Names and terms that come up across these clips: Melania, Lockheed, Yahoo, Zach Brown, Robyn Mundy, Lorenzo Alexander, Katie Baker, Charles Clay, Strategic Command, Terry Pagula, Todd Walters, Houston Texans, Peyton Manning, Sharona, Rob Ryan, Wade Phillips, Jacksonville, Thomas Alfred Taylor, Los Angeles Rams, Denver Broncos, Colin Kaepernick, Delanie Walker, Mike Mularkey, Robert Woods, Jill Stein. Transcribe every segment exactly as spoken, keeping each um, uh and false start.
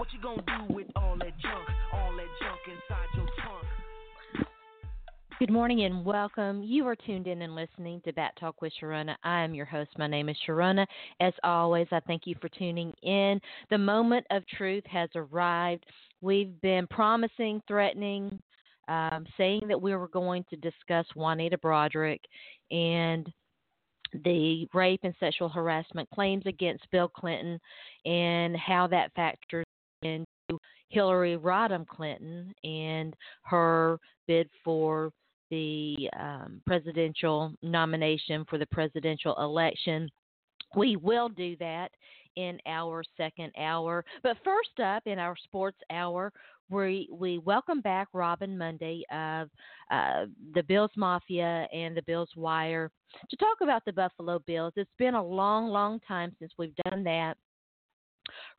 What you gonna do with all that junk, all that junk inside your trunk? Good morning and welcome. You are tuned in and listening to Bat Talk with Sharona. I am your host. My name is Sharona. As always, I thank you for tuning in. The moment of truth has arrived. We've been promising, threatening, um, saying that we were going to discuss Juanita Broaddrick and the rape and sexual harassment claims against Bill Clinton and how that factors into Hillary Rodham Clinton and her bid for the um, presidential nomination for the presidential election. We will do that in our second hour. But first up in our sports hour, we we welcome back Robyn Mundy of uh, the Bills Mafia and the Bills Wire to talk about the Buffalo Bills. It's been a long, long time since we've done that.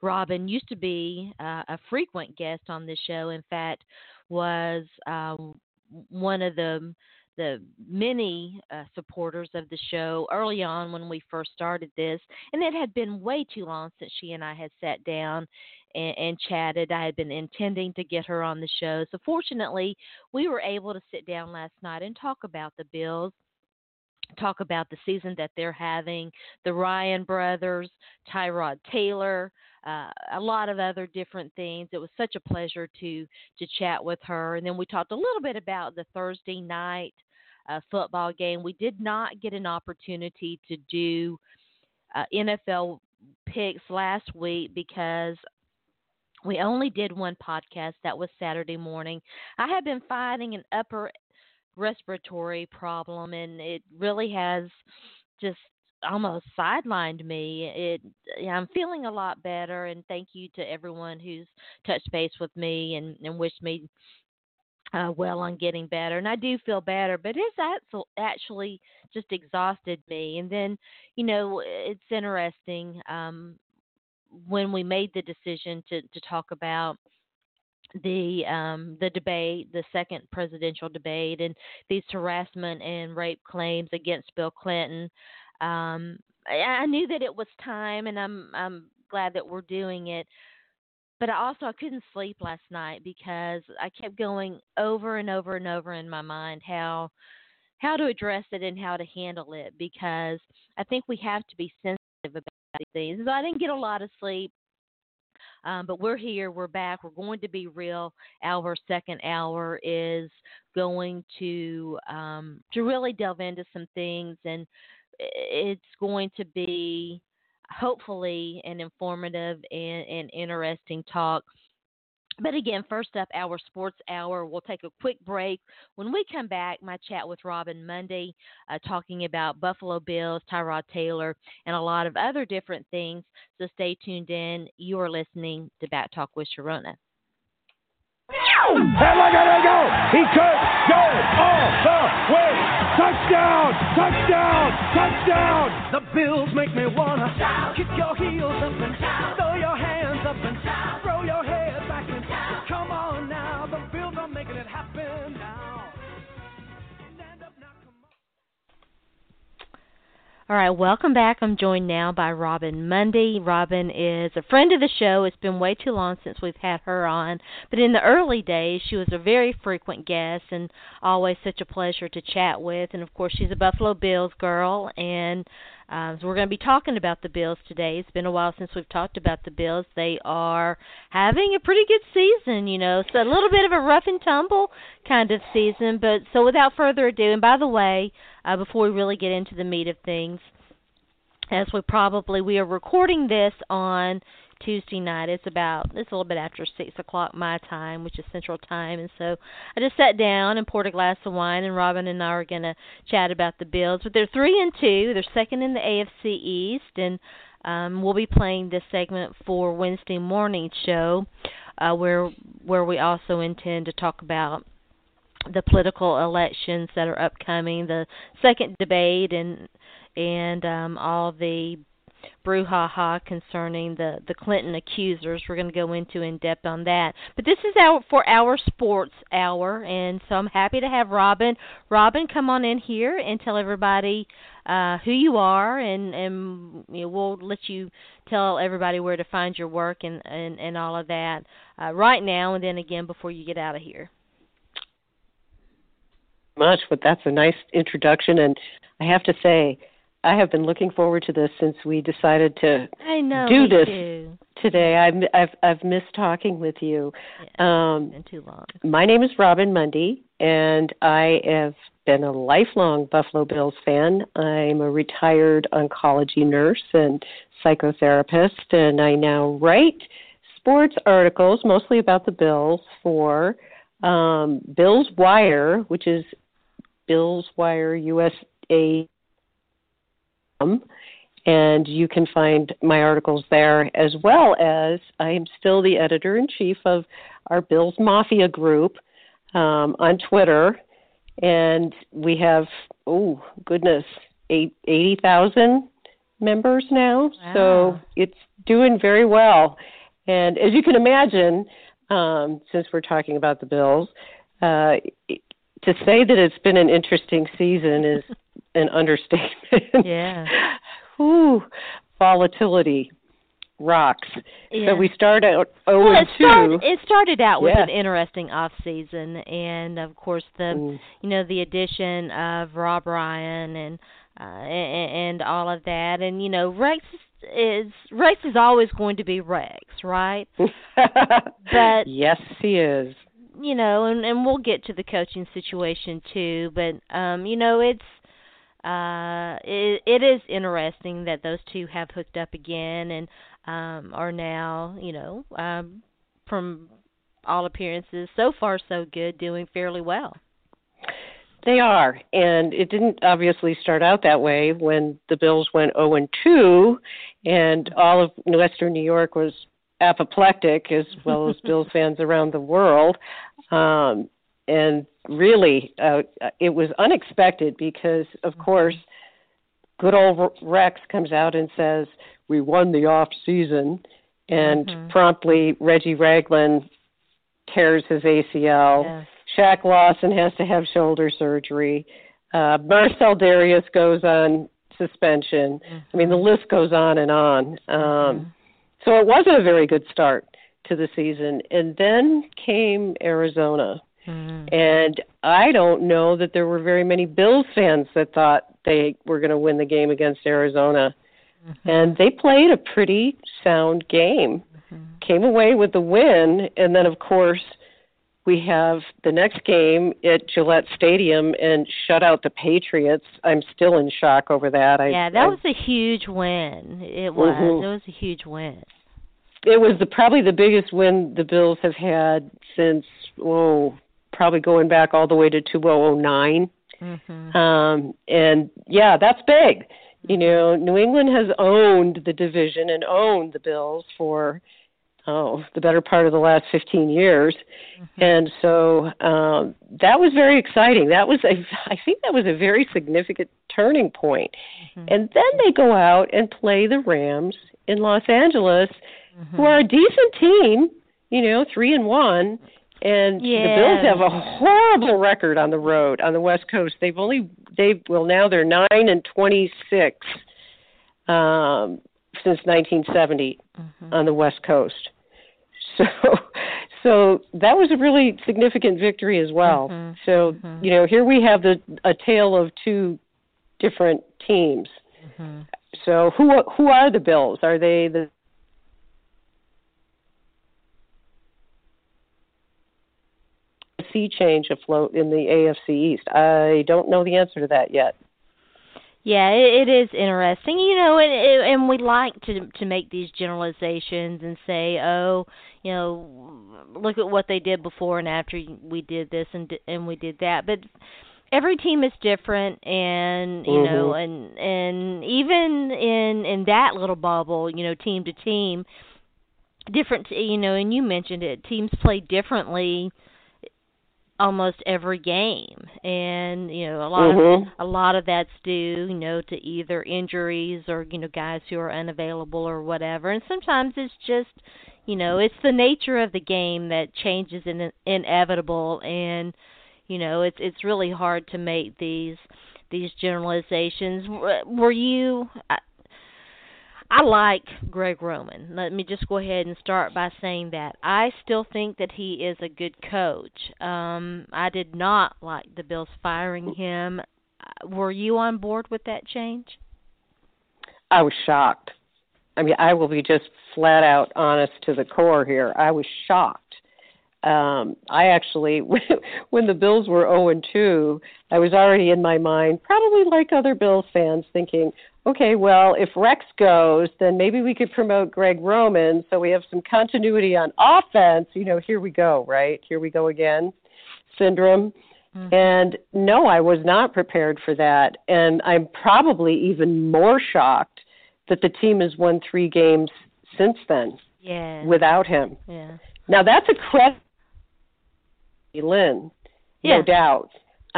Robyn used to be uh, a frequent guest on this show. In fact, was um, one of the the many uh, supporters of the show early on when we first started this. And it had been way too long since she and I had sat down and, and chatted. I had been intending to get her on the show. So fortunately, we were able to sit down last night and talk about the Bills. Talk about the season that they're having, the Ryan brothers, Tyrod Taylor, uh, a lot of other different things. It was such a pleasure to to chat with her. And then we talked a little bit about the Thursday night uh, football game. We did not get an opportunity to do uh, N F L picks last week because we only did one podcast. That was Saturday morning. I have been fighting an upper respiratory problem, and it really has just almost sidelined me. It I'm feeling a lot better, and thank you to everyone who's touched base with me and, and wished me uh, well on getting better. And I do feel better, but it's actually just exhausted me. And then, you know, it's interesting um, when we made the decision to, to talk about the um, the debate, the second presidential debate, and these harassment and rape claims against Bill Clinton. Um, I, I knew that it was time, and I'm I'm glad that we're doing it. But I also I couldn't sleep last night because I kept going over and over and over in my mind how how to address it and how to handle it, because I think we have to be sensitive about these things. So I didn't get a lot of sleep. Um, but we're here. We're back. We're going to be real. Our second hour is going to um, to really delve into some things, and it's going to be hopefully an informative and, and interesting talk. But again, first up, our sports hour. We'll take a quick break. When we come back, my chat with Robyn Mundy, uh, talking about Buffalo Bills, Tyrod Taylor, and a lot of other different things. So stay tuned in. You are listening to Bat Talk with Sharona. And look at it go. He could go all the way. Touchdown, touchdown, touchdown. The Bills make me wanna shout. Kick your heels up and shout. Throw your hands up and shout. Throw your head back and shout. Come on now, the Bills are making it happen now. All right, welcome back. I'm joined now by Robyn Mundy. Robyn is a friend of the show. It's been way too long since we've had her on, but in the early days, she was a very frequent guest and always such a pleasure to chat with. And, of course, she's a Buffalo Bills girl, and um, so we're going to be talking about the Bills today. It's been a while since we've talked about the Bills. They are having a pretty good season, you know. It's a little bit of a rough-and-tumble kind of season, but so without further ado, and by the way, Uh, before we really get into the meat of things, as we probably, we are recording this on Tuesday night. It's about, it's a little bit after six o'clock my time, which is Central Time. And so I just sat down and poured a glass of wine, and Robyn and I are going to chat about the Bills. But they're three and two. They're second in the A F C East, and um, we'll be playing this segment for Wednesday morning show uh, where where we also intend to talk about the political elections that are upcoming, the second debate, and and um, all the brouhaha concerning the, the Clinton accusers. We're going to go into in depth on that. But this is our, for our sports hour, and so I'm happy to have Robyn. Robyn, come on in here and tell everybody uh, who you are, and, and you know, we'll let you tell everybody where to find your work and, and, and all of that uh, right now, and then again before you get out of here. Much, but that's a nice introduction, and I have to say, I have been looking forward to this since we decided to I know, do this too. today. I've, I've I've missed talking with you. Yeah, um, it's been too long. My name is Robyn Mundy, and I have been a lifelong Buffalo Bills fan. I'm a retired oncology nurse and psychotherapist, and I now write sports articles, mostly about the Bills, for um, Bills Wire, which is Bills Wire U S A. And you can find my articles there, as well as I am still the editor-in-chief of our Bills Mafia group um, on Twitter. And we have, oh, goodness, eighty thousand members now. Wow. So it's doing very well. And as you can imagine, um, since we're talking about the Bills, uh, to say that it's been an interesting season is an understatement. Yeah. Ooh, volatility rocks. Yeah. So we start out zero well, and two. Start, it started out with yeah. an interesting off season, and of course the Ooh. you know the addition of Rob Ryan and uh, and, and all of that, and you know Rex is Rex is always going to be Rex, right? But yes, he is. You know, and, and we'll get to the coaching situation too, but um, you know it's. Uh, it, it is interesting that those two have hooked up again and um, are now, you know, um, from all appearances, so far so good, doing fairly well. They are, and it didn't obviously start out that way when the Bills went oh and two, and all of Western New York was apoplectic, as well as Bills fans around the world, um, and Really, uh, it was unexpected because, of course, good old Rex comes out and says, "We won the off season," and mm-hmm. promptly Reggie Ragland tears his A C L. Yeah. Shaq Lawson has to have shoulder surgery. Uh, Marcel Darius goes on suspension. Mm-hmm. I mean, the list goes on and on. Um, mm-hmm. So it wasn't a very good start to the season. And then came Arizona. Mm-hmm. And I don't know that there were very many Bills fans that thought they were going to win the game against Arizona. Mm-hmm. And they played a pretty sound game, mm-hmm. came away with the win. And then, of course, we have the next game at Gillette Stadium and shut out the Patriots. I'm still in shock over that. I, yeah, that I, was a huge win. It was. Mm-hmm. It was a huge win. It was the, probably the biggest win the Bills have had since, whoa, probably going back all the way to two thousand nine. Mm-hmm. Um, and, yeah, that's big. You know, New England has owned the division and owned the Bills for, oh, the better part of the last fifteen years. Mm-hmm. And so um, that was very exciting. That was, a, I think that was a very significant turning point. Mm-hmm. And then they go out and play the Rams in Los Angeles, mm-hmm. who are a decent team, you know, three and one. And yeah. the Bills have a horrible record on the road, on the West Coast. They've only, they well, now they're nine and twenty-six um, since nineteen seventy mm-hmm. on the West Coast. So so that was a really significant victory as well. Mm-hmm. So, mm-hmm. you know, here we have the a tale of two different teams. Mm-hmm. So who who are the Bills? Are they the sea change afloat in the A F C East? I don't know the answer to that yet. Yeah, it, it is interesting, you know, and, and we like to to make these generalizations and say, oh, you know, look at what they did before and after we did this and and we did that, but every team is different, and you mm-hmm. know, and and even in in that little bubble, you know, team to team, different, you know, and you mentioned it, teams play differently almost every game. And, you know, a lot mm-hmm. of a lot of that's due, you know, to either injuries or, you know, guys who are unavailable or whatever. And sometimes it's just, you know, it's the nature of the game that change is in, inevitable. And, you know, it's it's really hard to make these these generalizations. Were you... I, I like Greg Roman. Let me just go ahead and start by saying that. I still think that he is a good coach. Um, I did not like the Bills firing him. Were you on board with that change? I was shocked. I mean, I will be just flat out honest to the core here. I was shocked. Um, I actually, when the Bills were oh and two, I was already in my mind, probably like other Bills fans, thinking, okay, well, if Rex goes, then maybe we could promote Greg Roman so we have some continuity on offense. You know, here we go, right? Here we go again, syndrome. Mm-hmm. And no, I was not prepared for that. And I'm probably even more shocked that the team has won three games since then yeah. without him. Yeah. Now, that's a credit to Lynn, yeah. no doubt.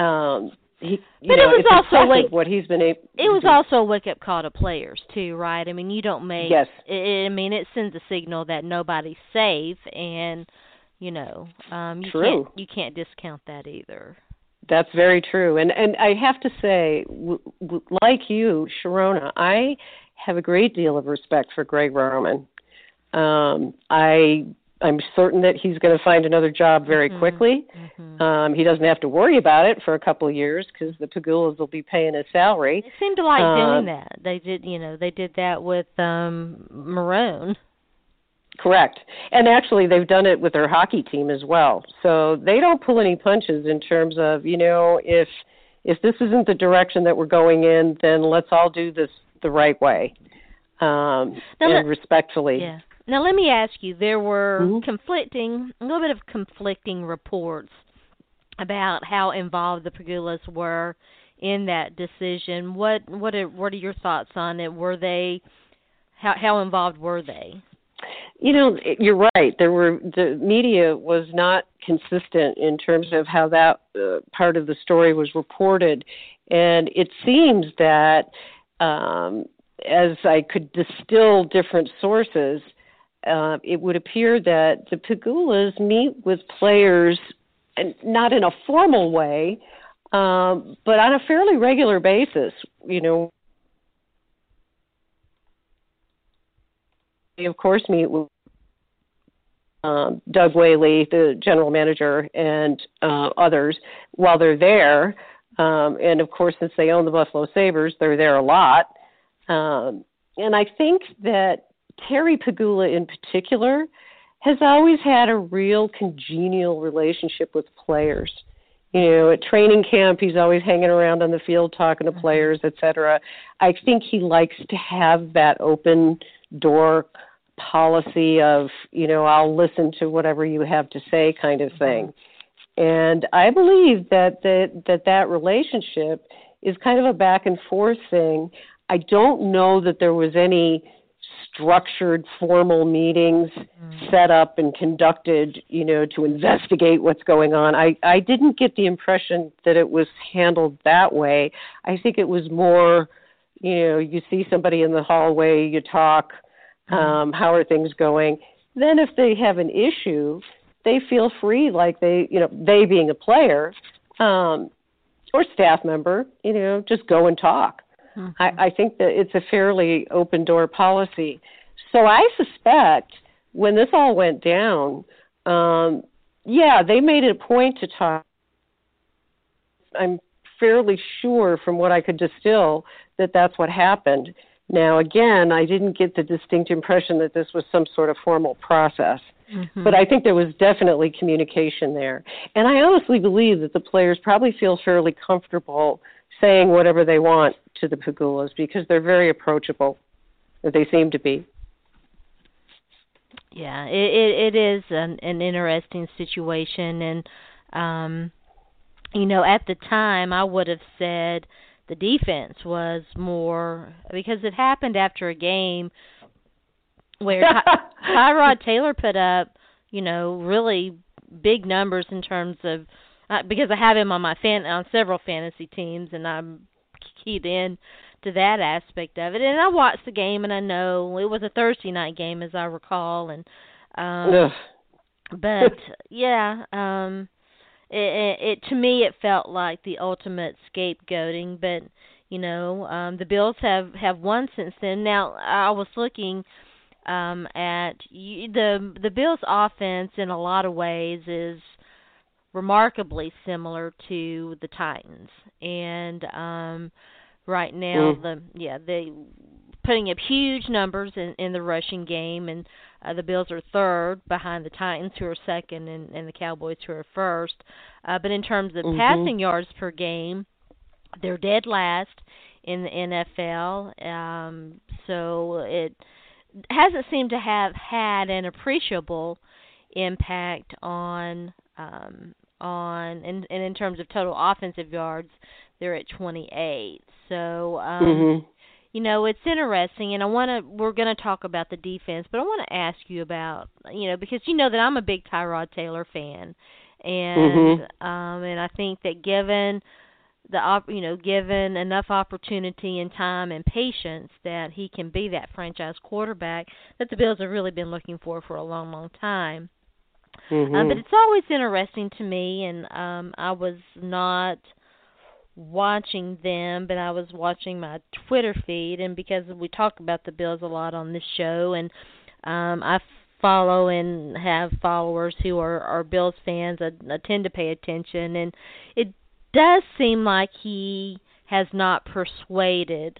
Um He, but know, it was also like what he's been able. It was also a wake-up call to players too, right? I mean, you don't make. Yes. It, I mean, it sends a signal that nobody's safe, and you know, um, you true. Can't, you can't discount that either. That's very true, and and I have to say, w- w- like you, Sharona, I have a great deal of respect for Greg Roman. Um, I. I'm certain that he's going to find another job very mm-hmm. quickly. Mm-hmm. Um, he doesn't have to worry about it for a couple of years because the Pagulas will be paying his salary. They seem to like uh, doing that. They did, you know, they did that with um, Marone. Correct. And actually, they've done it with their hockey team as well. So they don't pull any punches in terms of, you know, if if this isn't the direction that we're going in, then let's all do this the right way um, now, and let, respectfully. Yeah. Now, let me ask you, there were mm-hmm. conflicting, a little bit of conflicting reports about how involved the Pagulas were in that decision. What what are, what are your thoughts on it? Were they, how, how involved were they? You know, you're right. There were, the media was not consistent in terms of how that uh, part of the story was reported. And it seems that, um, as I could distill different sources, Uh, it would appear that the Pagulas meet with players, and not in a formal way, um, but on a fairly regular basis. You know, they, of course, meet with um, Doug Whaley, the general manager, and uh, others while they're there. Um, and, of course, since they own the Buffalo Sabres, they're there a lot. Um, and I think that Terry Pagula in particular has always had a real congenial relationship with players. You know, at training camp, he's always hanging around on the field, talking to players, et cetera. I think he likes to have that open door policy of, you know, I'll listen to whatever you have to say kind of thing. And I believe that that, that, that relationship is kind of a back and forth thing. I don't know that there was any structured formal meetings mm. set up and conducted, you know, to investigate what's going on. I, I didn't get the impression that it was handled that way. I think it was more, you know, you see somebody in the hallway, you talk, mm. um, how are things going? Then if they have an issue, they feel free, like they, you know, they being a player um, or staff member, you know, just go and talk. Mm-hmm. I, I think that it's a fairly open-door policy. So I suspect when this all went down, um, yeah, they made it a point to talk. I'm fairly sure from what I could distill that that's what happened. Now, again, I didn't get the distinct impression that this was some sort of formal process. Mm-hmm. But I think there was definitely communication there. And I honestly believe that the players probably feel fairly comfortable saying whatever they want to the Pagulas because they're very approachable, or they seem to be. Yeah, it, it, it is an, an interesting situation. And, um, you know, at the time I would have said the defense was more, because it happened after a game where Ty- Tyrod Taylor put up, you know, really big numbers in terms of uh, because I have him on my fan on several fantasy teams, and I'm keyed in to that aspect of it. And I watched the game, and I know it was a Thursday night game, as I recall, and um, but yeah, um, it, it, it to me it felt like the ultimate scapegoating. But you know, um, the Bills have have won since then. Now I was looking. Um, at the the Bills' offense in a lot of ways is remarkably similar to the Titans, and um, right now mm. the yeah they putting up huge numbers in, in the rushing game, and uh, the Bills are third behind the Titans, who are second, and, and the Cowboys, who are first. Uh, but in terms of mm-hmm. passing yards per game, they're dead last in the N F L. Um, so it. hasn't seemed to have had an appreciable impact on um, on and, and in terms of total offensive yards, they're at twenty-eight. So um, mm-hmm. you know, it's interesting, and I want to we're going to talk about the defense, but I want to ask you about you know because you know that I'm a big Tyrod Taylor fan, and mm-hmm. um, and I think that given the you know given enough opportunity and time and patience that he can be that franchise quarterback that the Bills have really been looking for for a long, long time. Mm-hmm. Um, but it's always interesting to me, and um, I was not watching them, but I was watching my Twitter feed, and because we talk about the Bills a lot on this show, and um, I follow and have followers who are, are Bills fans, I, I tend to pay attention, and it does seem like he has not persuaded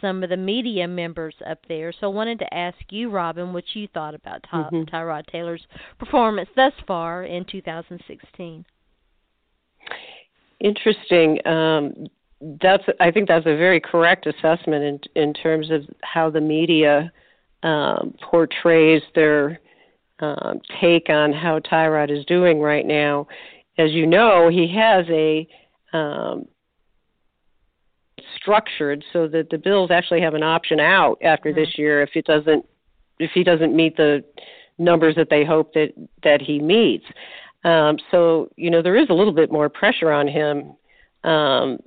some of the media members up there. So I wanted to ask you, Robyn, what you thought about Ty- mm-hmm. Tyrod Taylor's performance thus far in two thousand sixteen. Interesting. Um, that's I think that's a very correct assessment in, in terms of how the media um, portrays their um, take on how Tyrod is doing right now. As you know, he has a Um, structured so that the Bills actually have an option out after mm-hmm. this year if it doesn't if he doesn't meet the numbers that they hope that that he meets. Um, so you know there is a little bit more pressure on him um,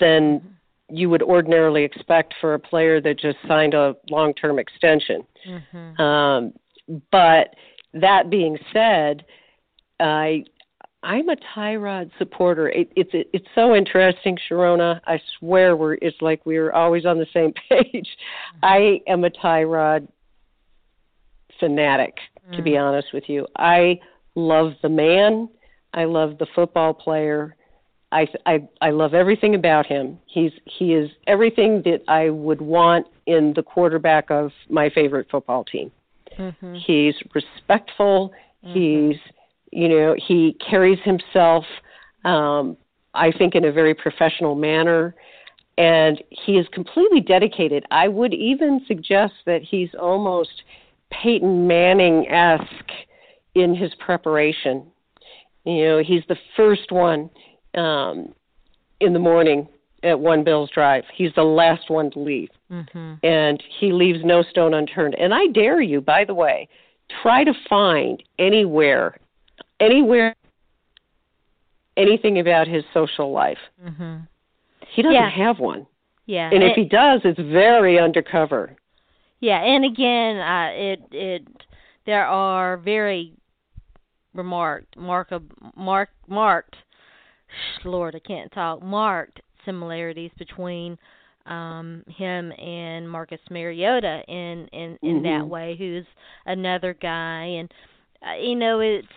than you would ordinarily expect for a player that just signed a long-term extension. Mm-hmm. Um, but that being said, I. I'm a Tyrod supporter. It, it, it, it's so interesting, Sharona. I swear we're it's like we're always on the same page. Mm-hmm. I am a Tyrod fanatic, mm-hmm. to be honest with you. I love the man. I love the football player. I, I, I love everything about him. He's he is everything that I would want in the quarterback of my favorite football team. Mm-hmm. He's respectful. Mm-hmm. He's You know, he carries himself, um, I think, in a very professional manner, and he is completely dedicated. I would even suggest that he's almost Peyton Manning-esque in his preparation. You know, he's the first one um, in the morning at One Bills Drive. He's the last one to leave, mm-hmm. and he leaves no stone unturned. And I dare you, by the way, try to find anywhere Anywhere, anything about his social life. Mm-hmm. He doesn't yeah. have one. Yeah, and it, if he does, it's very undercover. Yeah, and again, uh, it it there are very remarked, mark, mark, marked, Lord, I can't talk, marked similarities between um, him and Marcus Mariota in in, in mm-hmm. that way, who's another guy, and uh, you know it's.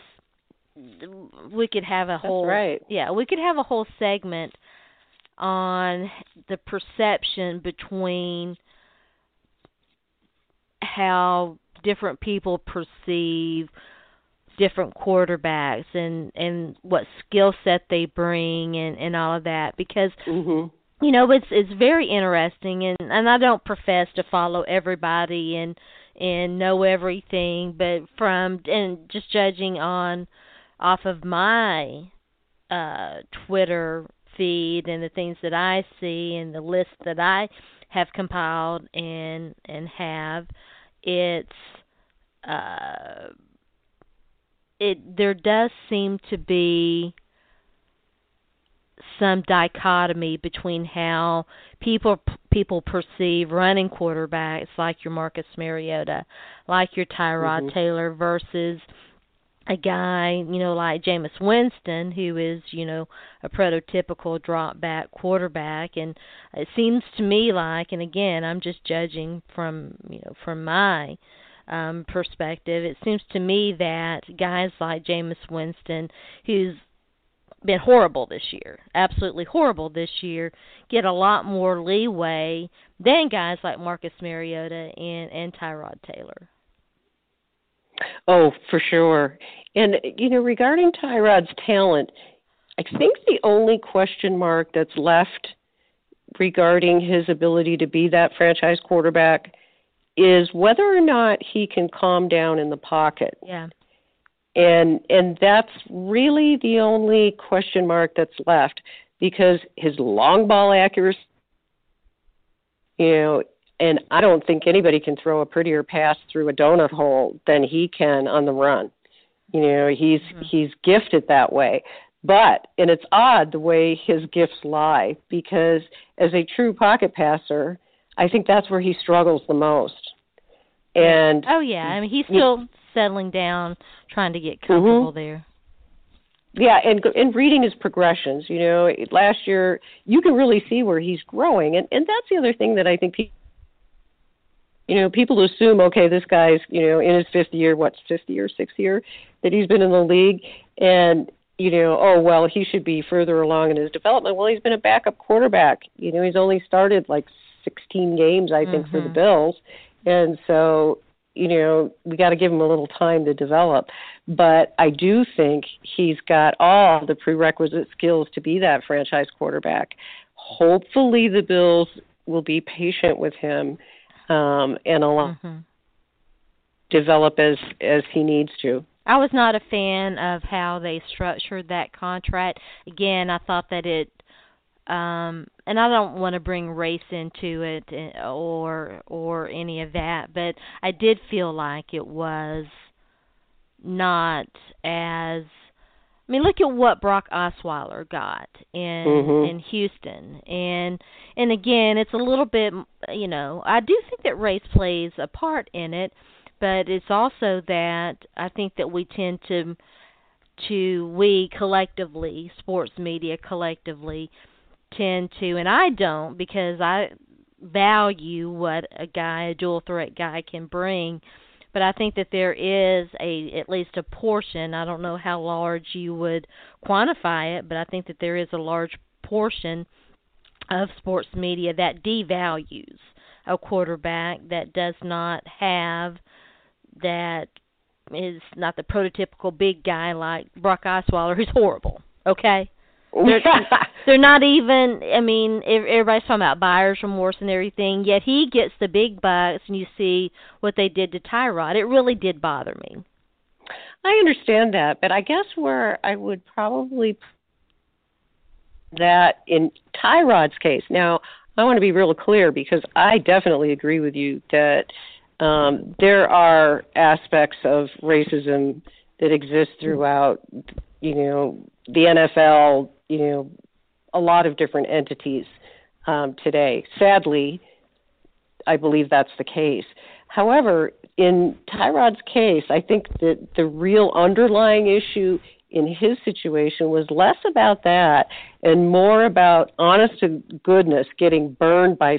We could have a whole That's right. yeah, we could have a whole segment on the perception between how different people perceive different quarterbacks and, and what skill set they bring and, and all of that because mm-hmm. you know it's it's very interesting and, and I don't profess to follow everybody and and know everything but from and just judging on off of my uh, Twitter feed and the things that I see and the list that I have compiled and and have, it's uh, it there does seem to be some dichotomy between how people people perceive running quarterbacks like your Marcus Mariota, like your Tyrod mm-hmm. Taylor versus a guy, you know, like Jameis Winston, who is, you know, a prototypical drop-back quarterback. And it seems to me like, and again, I'm just judging from, you know, from my um, perspective, it seems to me that guys like Jameis Winston, who's been horrible this year, absolutely horrible this year, get a lot more leeway than guys like Marcus Mariota and, and Tyrod Taylor. Oh, for sure. And, you know, regarding Tyrod's talent, I think the only question mark that's left regarding his ability to be that franchise quarterback is whether or not he can calm down in the pocket. Yeah. And and that's really the only question mark that's left, because his long ball accuracy, you know, and I don't think anybody can throw a prettier pass through a donut hole than he can on the run. You know, he's mm-hmm. he's gifted that way. But, and it's odd the way his gifts lie, because as a true pocket passer, I think that's where he struggles the most. And oh, yeah. I mean, he's still settling down, trying to get comfortable mm-hmm. there. Yeah, and and reading his progressions. You know, last year, you can really see where he's growing. And, and that's the other thing that I think people, you know, people assume, okay, this guy's, you know, in his fifth year, what's fifth year, sixth year that he's been in the league, and, you know, oh, well, he should be further along in his development. Well, he's been a backup quarterback. You know, he's only started like sixteen games, I think, mm-hmm. for the Bills. And so, you know, we got to give him a little time to develop. But I do think he's got all the prerequisite skills to be that franchise quarterback. Hopefully the Bills will be patient with him Um, and allow mm-hmm. develop as, as he needs to. I was not a fan of how they structured that contract. Again, I thought that it, um, and I don't want to bring race into it or or any of that, but I did feel like it was not as. I mean, look at what Brock Osweiler got in mm-hmm. in Houston, and and again, it's a little bit, you know, I do think that race plays a part in it, but it's also that I think that we tend to to we collectively, sports media collectively, tend to, and I don't, because I value what a guy, a dual threat guy, can bring. But I think that there is a at least a portion, I don't know how large you would quantify it, but I think that there is a large portion of sports media that devalues a quarterback that does not have that, is not the prototypical big guy like Brock Osweiler, who's horrible, okay? They're, they're not even, I mean, everybody's talking about buyer's remorse and everything, yet he gets the big bucks, and you see what they did to Tyrod. It really did bother me. I understand that, but I guess where I would probably put that in Tyrod's case. Now, I want to be real clear, because I definitely agree with you that um, there are aspects of racism that exist throughout, you know, the N F L, you know, a lot of different entities um, today. Sadly, I believe that's the case. However, in Tyrod's case, I think that the real underlying issue in his situation was less about that and more about, honest to goodness, getting burned by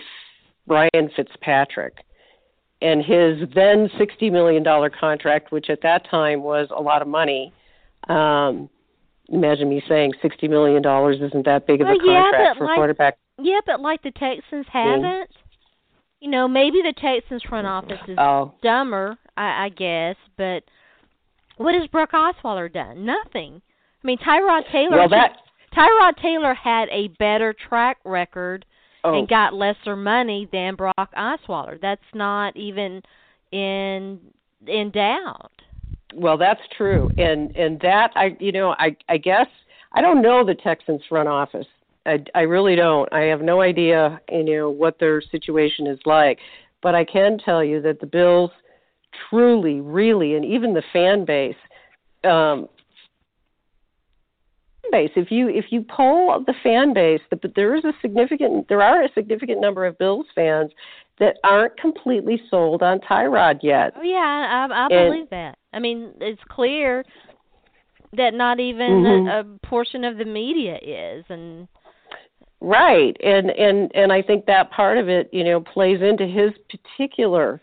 Ryan Fitzpatrick and his then sixty million dollars contract, which at that time was a lot of money. Um, Imagine me saying sixty million dollars isn't that big of a well, yeah, contract for like, quarterback. Yeah, but like the Texans haven't. You know, maybe the Texans front office is oh. dumber, I, I guess, but what has Brock Osweiler done? Nothing. I mean, Tyrod Taylor well, that... Tyrod Taylor had a better track record oh. and got lesser money than Brock Osweiler. That's not even in in doubt. Well, that's true, and and that I, you know, I I guess I don't know the Texans front office. I, I really don't. I have no idea, you know, what their situation is like. But I can tell you that the Bills truly, really, and even the fan base, um, base. If you if you poll the fan base, the, there is a significant there are a significant number of Bills fans that aren't completely sold on Tyrod yet. Oh yeah, I, I believe and, that. I mean, it's clear that not even mm-hmm. a, a portion of the media is, and right, and and and I think that part of it, you know, plays into his particular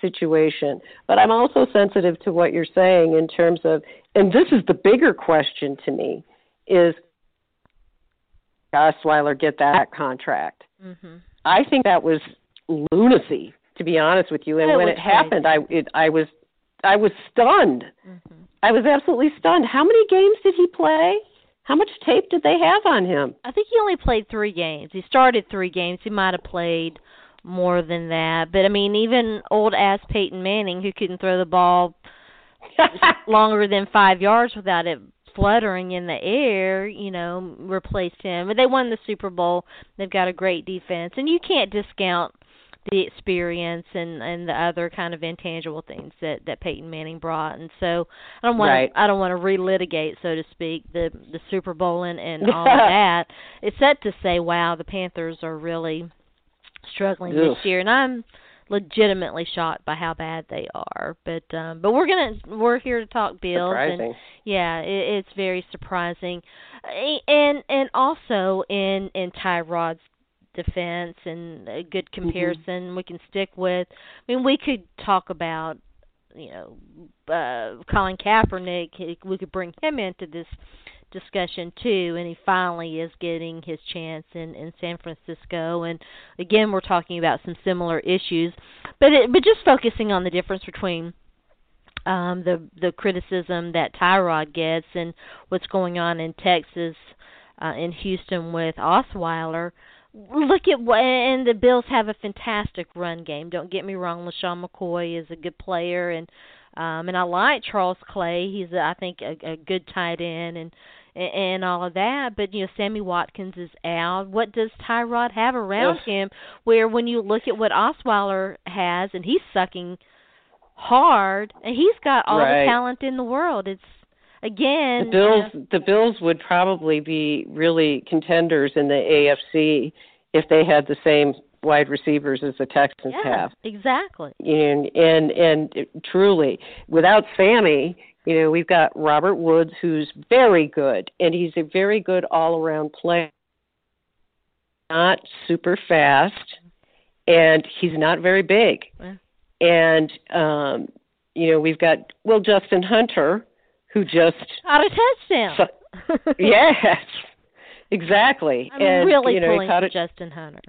situation. But I'm also sensitive to what you're saying in terms of, and this is the bigger question to me, is Osweiler get that contract? Mm-hmm. I think that was lunacy, to be honest with you. And that when it crazy. happened, I it, I was I was stunned. Mm-hmm. I was absolutely stunned. How many games did he play? How much tape did they have on him? I think he only played three games. He started three games. He might have played more than that. But, I mean, even old-ass Peyton Manning, who couldn't throw the ball longer than five yards without it fluttering in the air, you know, replaced him. But they won the Super Bowl. They've got a great defense. And you can't discount the experience and, and the other kind of intangible things that, that Peyton Manning brought. And so I don't want right. to, I don't want to relitigate, so to speak, the the Super Bowl and, and all of that. Except to say, wow, the Panthers are really struggling Ugh. this year, and I'm legitimately shocked by how bad they are. But um, but we're gonna we're here to talk Bills. Surprising. And yeah, it, it's very surprising. And and also in in Tyrod's defense, and a good comparison mm-hmm. we can stick with. I mean, we could talk about, you know, uh, Colin Kaepernick. We could bring him into this discussion too, and he finally is getting his chance in, in San Francisco. And again, we're talking about some similar issues, but it, but just focusing on the difference between um, the the criticism that Tyrod gets and what's going on in Texas, uh, in Houston with Osweiler. Look at what, and the Bills have a fantastic run game. Don't get me wrong, LaShawn McCoy is a good player, and um, and I like Charles Clay. He's, I think, a, a good tight end, and and all of that. But you know, Sammy Watkins is out. What does Tyrod have around yes. him? Where when you look at what Osweiler has, and he's sucking hard, and he's got all right. the talent in the world. It's Again, the Bills, uh, the Bills would probably be really contenders in the A F C if they had the same wide receivers as the Texans yeah, have. Exactly. And, and and truly, without Sammy, you know, we've got Robert Woods, who's very good, and he's a very good all-around player. Not super fast, and he's not very big. Yeah. And um, you know, we've got well Justin Hunter. Who just caught a touchdown? So, yes, exactly. I'm and, really you know, pulling for Justin Hunter.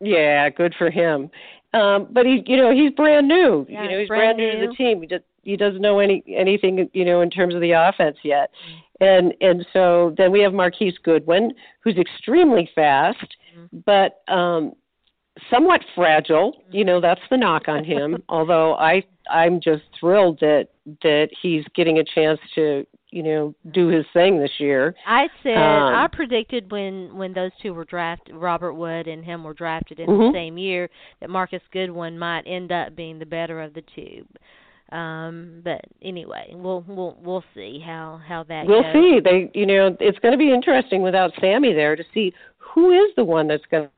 Yeah, good for him. Um, but he, you know, he's brand new. Yeah, you know, he's brand, brand new to the team. He, just, he doesn't know any anything, you know, in terms of the offense yet. And and so then we have Marquise Goodwin, who's extremely fast, mm-hmm. but um, somewhat fragile. Mm-hmm. You know, that's the knock on him. Although I I'm just thrilled that. that he's getting a chance to, you know, do his thing this year. I said, um, I predicted when, when those two were drafted, Robert Wood and him were drafted in mm-hmm. the same year, that Marcus Goodwin might end up being the better of the two. Um, but anyway, we'll we'll we'll see how, how that we'll goes. We'll see. They, you know, it's going to be interesting without Sammy there to see who is the one that's going to,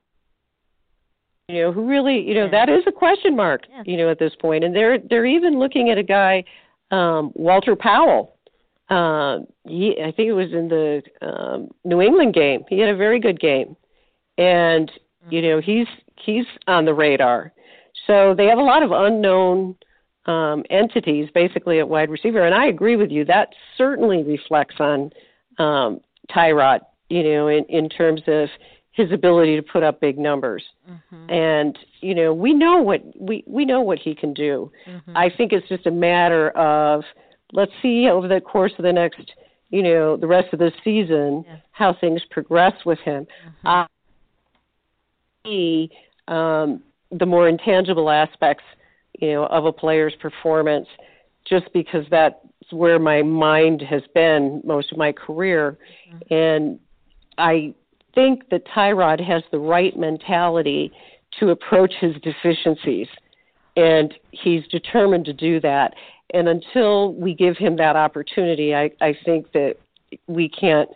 you know, who really, you know, yeah. that is a question mark, yeah. you know, at this point. And they're they're even looking at a guy Um, Walter Powell, uh, he, I think it was in the um, New England game. He had a very good game, and you know he's he's on the radar. So they have a lot of unknown um, entities basically at wide receiver, and I agree with you. That certainly reflects on um, Tyrod, you know, in, in terms of his ability to put up big numbers. Mm-hmm. And, you know, we know what we, we know what he can do. Mm-hmm. I think it's just a matter of, let's see over the course of the next, you know, the rest of the season, yeah. how things progress with him. Mm-hmm. I, um, the more intangible aspects, you know, of a player's performance, just because that's where my mind has been most of my career. Mm-hmm. And I, think that Tyrod has the right mentality to approach his deficiencies, and he's determined to do that. And until we give him that opportunity, I, I think that we can't,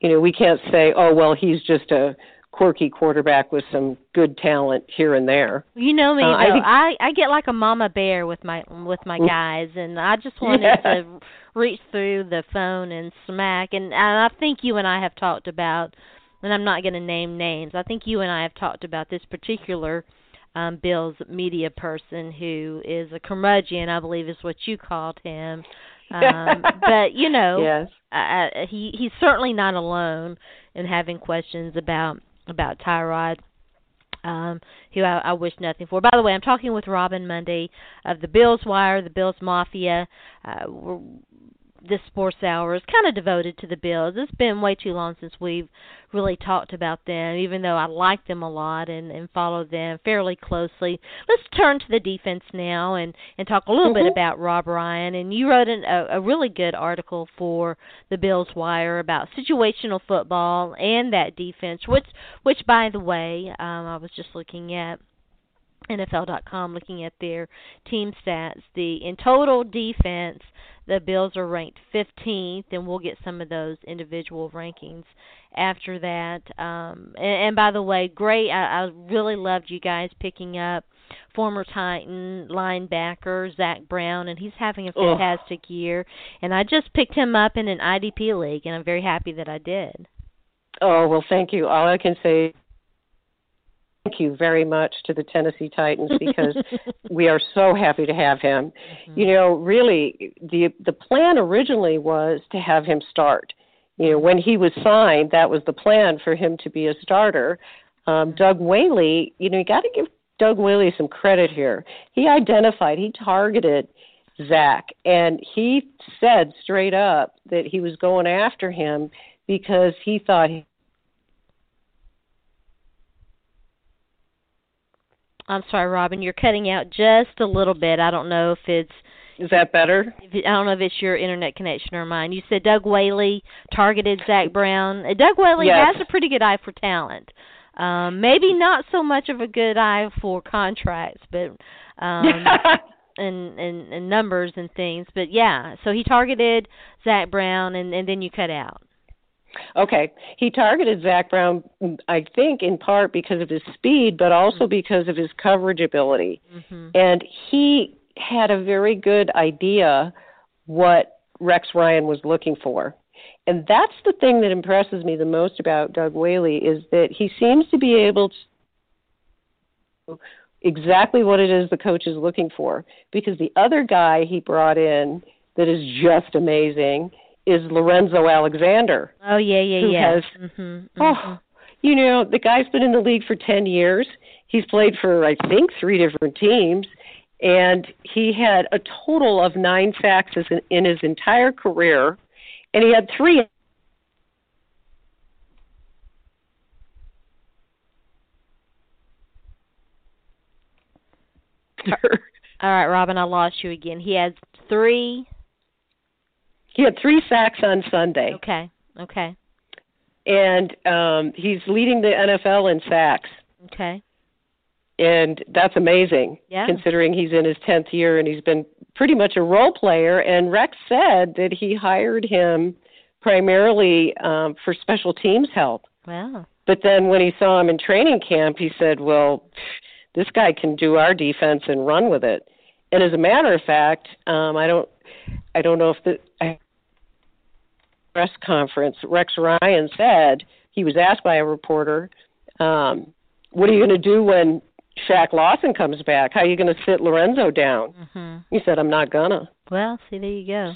you know, we can't say, oh, well, he's just a quirky quarterback with some good talent here and there. You know me, uh, though. I, think, I, I get like a mama bear with my with my guys, and I just wanted yeah. to reach through the phone and smack. And, and I think you and I have talked about, and I'm not going to name names, I think you and I have talked about this particular um, Bill's media person who is a curmudgeon, I believe is what you called him. um, but, you know, yes. uh, he he's certainly not alone in having questions about about Tyrod, um, who I, I wish nothing for. By the way, I'm talking with Robyn Mundy of the Bills Wire, the Bills Mafia. Uh, we're, this sports hour is kind of devoted to the Bills. It's been way too long since we've really talked about them, even though I like them a lot and, and follow them fairly closely. Let's turn to the defense now and, and talk a little mm-hmm. bit about Rob Ryan. And you wrote an, a, a really good article for the Bills Wire about situational football and that defense, which, which by the way, um, I was just looking at N F L dot com, looking at their team stats. The in total defense, the Bills are ranked fifteenth, and we'll get some of those individual rankings after that. Um, and, and by the way, great! I, I really loved you guys picking up former Titan linebacker Zach Brown, and he's having a fantastic Ugh. year. And I just picked him up in an I D P league, and I'm very happy that I did. Oh well, thank you. All I can say. Thank you very much to the Tennessee Titans because we are so happy to have him. Mm-hmm. You know, really, the the plan originally was to have him start. You know, when he was signed, that was the plan for him to be a starter. Um, Doug Whaley, you know, you got to give Doug Whaley some credit here. He identified, he targeted Zach, and he said straight up that he was going after him because he thought he I'm sorry, Robyn, you're cutting out just a little bit. I don't know if it's... Is that better? If it, I don't know if it's your internet connection or mine. You said Doug Whaley targeted Zach Brown. Doug Whaley yes. has a pretty good eye for talent. Um, maybe not so much of a good eye for contracts, but um, and, and, and numbers and things. But, yeah, so he targeted Zach Brown, and, and then you cut out. Okay. He targeted Zach Brown, I think, in part because of his speed, but also mm-hmm. because of his coverage ability. Mm-hmm. And he had a very good idea what Rex Ryan was looking for. And that's the thing that impresses me the most about Doug Whaley is that he seems to be able to do exactly what it is the coach is looking for, because the other guy he brought in that is just amazing is Lorenzo Alexander. Oh, yeah, yeah, who yeah. Has, mm-hmm, mm-hmm. Oh, you know, the guy's been in the league for ten years. He's played for, I think, three different teams, and he had a total of nine sacks in, in his entire career, and he had three. All right, Robyn, I lost you again. He had three... He had three sacks on Sunday. Okay, okay. And um, he's leading the N F L in sacks. Okay. And that's amazing, yeah. considering he's in his tenth year and he's been pretty much a role player. And Rex said that he hired him primarily um, for special teams help. Wow. But then when he saw him in training camp, he said, well, this guy can do our defense and run with it. And as a matter of fact, um, I don't I don't know if the... I press conference, Rex Ryan said, he was asked by a reporter, um, what are you going to do when Shaq Lawson comes back? How are you going to sit Lorenzo down? Mm-hmm. He said, I'm not going to. Well, see, there you go.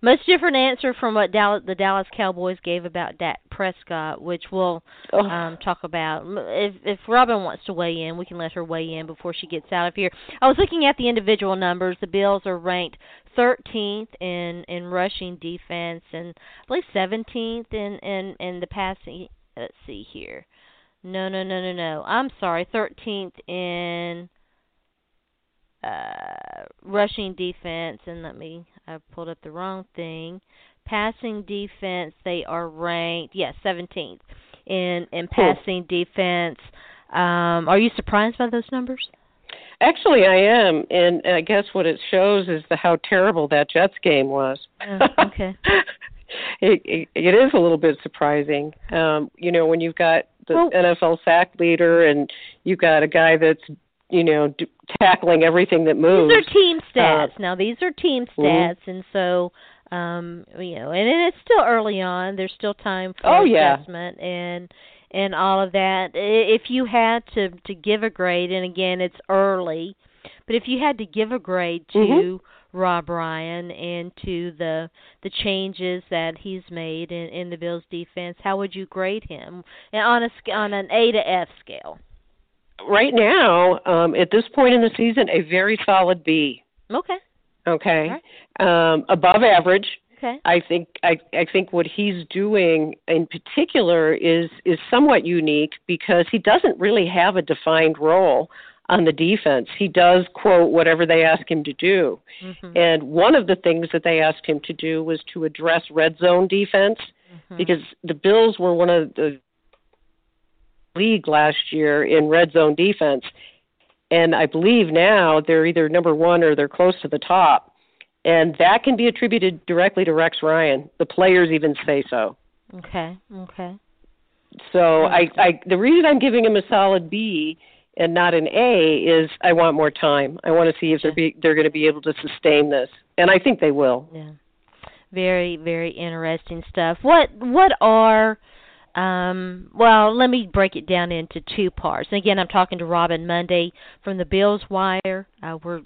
Much different answer from what Dallas, the Dallas Cowboys gave about Dak Prescott, which we'll oh. um, talk about. If, if Robyn wants to weigh in, we can let her weigh in before she gets out of here. I was looking at the individual numbers. The Bills are ranked thirteenth in, in rushing defense, and I believe seventeenth in, in, in the passing. Let's see here. No, no, no, no, no. I'm sorry, thirteenth in... Uh, rushing defense, and let me, I pulled up the wrong thing. Passing defense, they are ranked, yes, yeah, seventeenth in in passing cool. defense. Um, are you surprised by those numbers? Actually, I am, and I guess what it shows is the how terrible that Jets game was. Oh, okay. it, it, it is a little bit surprising. Um, you know, when you've got the well, N F L sack leader and you've got a guy that's, you know, d- tackling everything that moves. These are team stats. Uh, now, these are team stats, mm-hmm. and so... Um, you know, and, and it's still early on. There's still time for oh, assessment yeah. and and all of that. If you had to, to give a grade, and again, it's early, but if you had to give a grade to mm-hmm. Rob Ryan and to the the changes that he's made in, in the Bills' defense, how would you grade him on a on an A to F scale? Right now, um, at this point in the season, a very solid B. Okay. Okay, right. um, above average. Okay. I think I, I think what he's doing in particular is is somewhat unique because he doesn't really have a defined role on the defense. He does quote whatever they ask him to do, mm-hmm. and one of the things that they asked him to do was to address red zone defense mm-hmm. because the Bills were one of the league last year in red zone defense. And I believe now they're either number one or they're close to the top. And that can be attributed directly to Rex Ryan. The players even say so. Okay, okay. So I, I, the reason I'm giving him a solid B and not an A is I want more time. I want to see if they're, be, they're going to be able to sustain this. And I think they will. Yeah. Very, very interesting stuff. What, what are... Um, well, let me break it down into two parts. And again, I'm talking to Robyn Mundy from the Bills Wire. Uh, we're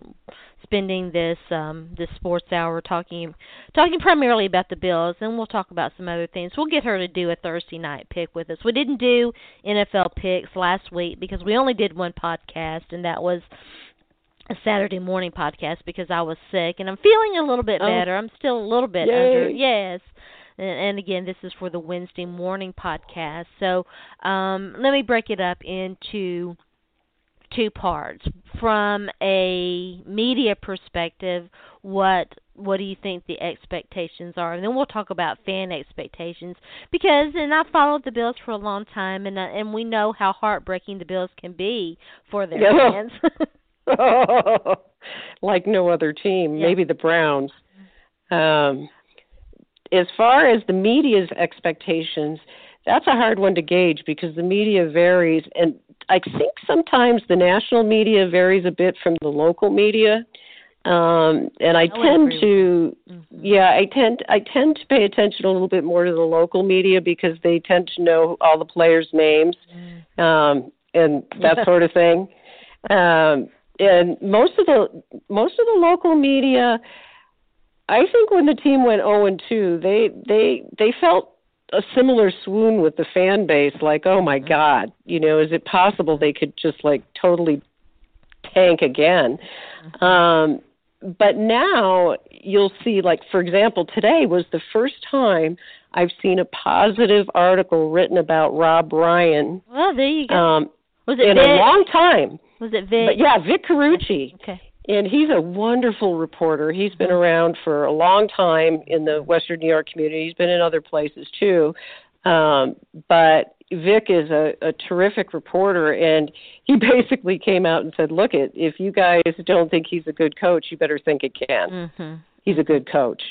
spending this um, this sports hour talking talking primarily about the Bills, and we'll talk about some other things. We'll get her to do a Thursday night pick with us. We didn't do N F L picks last week because we only did one podcast, and that was a Saturday morning podcast because I was sick, and I'm feeling a little bit better. Oh. I'm still a little bit Yay. under. Yes. And again, this is for the Wednesday morning podcast. So um, let me break it up into two parts. From a media perspective, what what do you think the expectations are? And then we'll talk about fan expectations because, and I followed the Bills for a long time, and I, and we know how heartbreaking the Bills can be for their yeah. fans. Oh, like no other team, yeah. maybe the Browns. Um As far as the media's expectations, that's a hard one to gauge because the media varies. And I think sometimes the national media varies a bit from the local media. Um, and I, I tend to, mm-hmm. yeah, I tend, I tend to pay attention a little bit more to the local media because they tend to know all the players' names um, and that sort of thing. Um, and most of the, most of the local media, I think when the team went oh and two, they, they they felt a similar swoon with the fan base, like, oh, my God, you know, is it possible they could just, like, totally tank again? Um, but now you'll see, like, for example, today was the first time I've seen a positive article written about Rob Ryan. Well, there you go. Um, was it in Vic? a long time. Was it Vic? But yeah, Vic Carucci. Okay. And he's a wonderful reporter. He's been around for a long time in the Western New York community. He's been in other places, too. Um, but Vic is a, a terrific reporter, and he basically came out and said, look, it, if you guys don't think he's a good coach, you better think again. Mm-hmm. He's a good coach.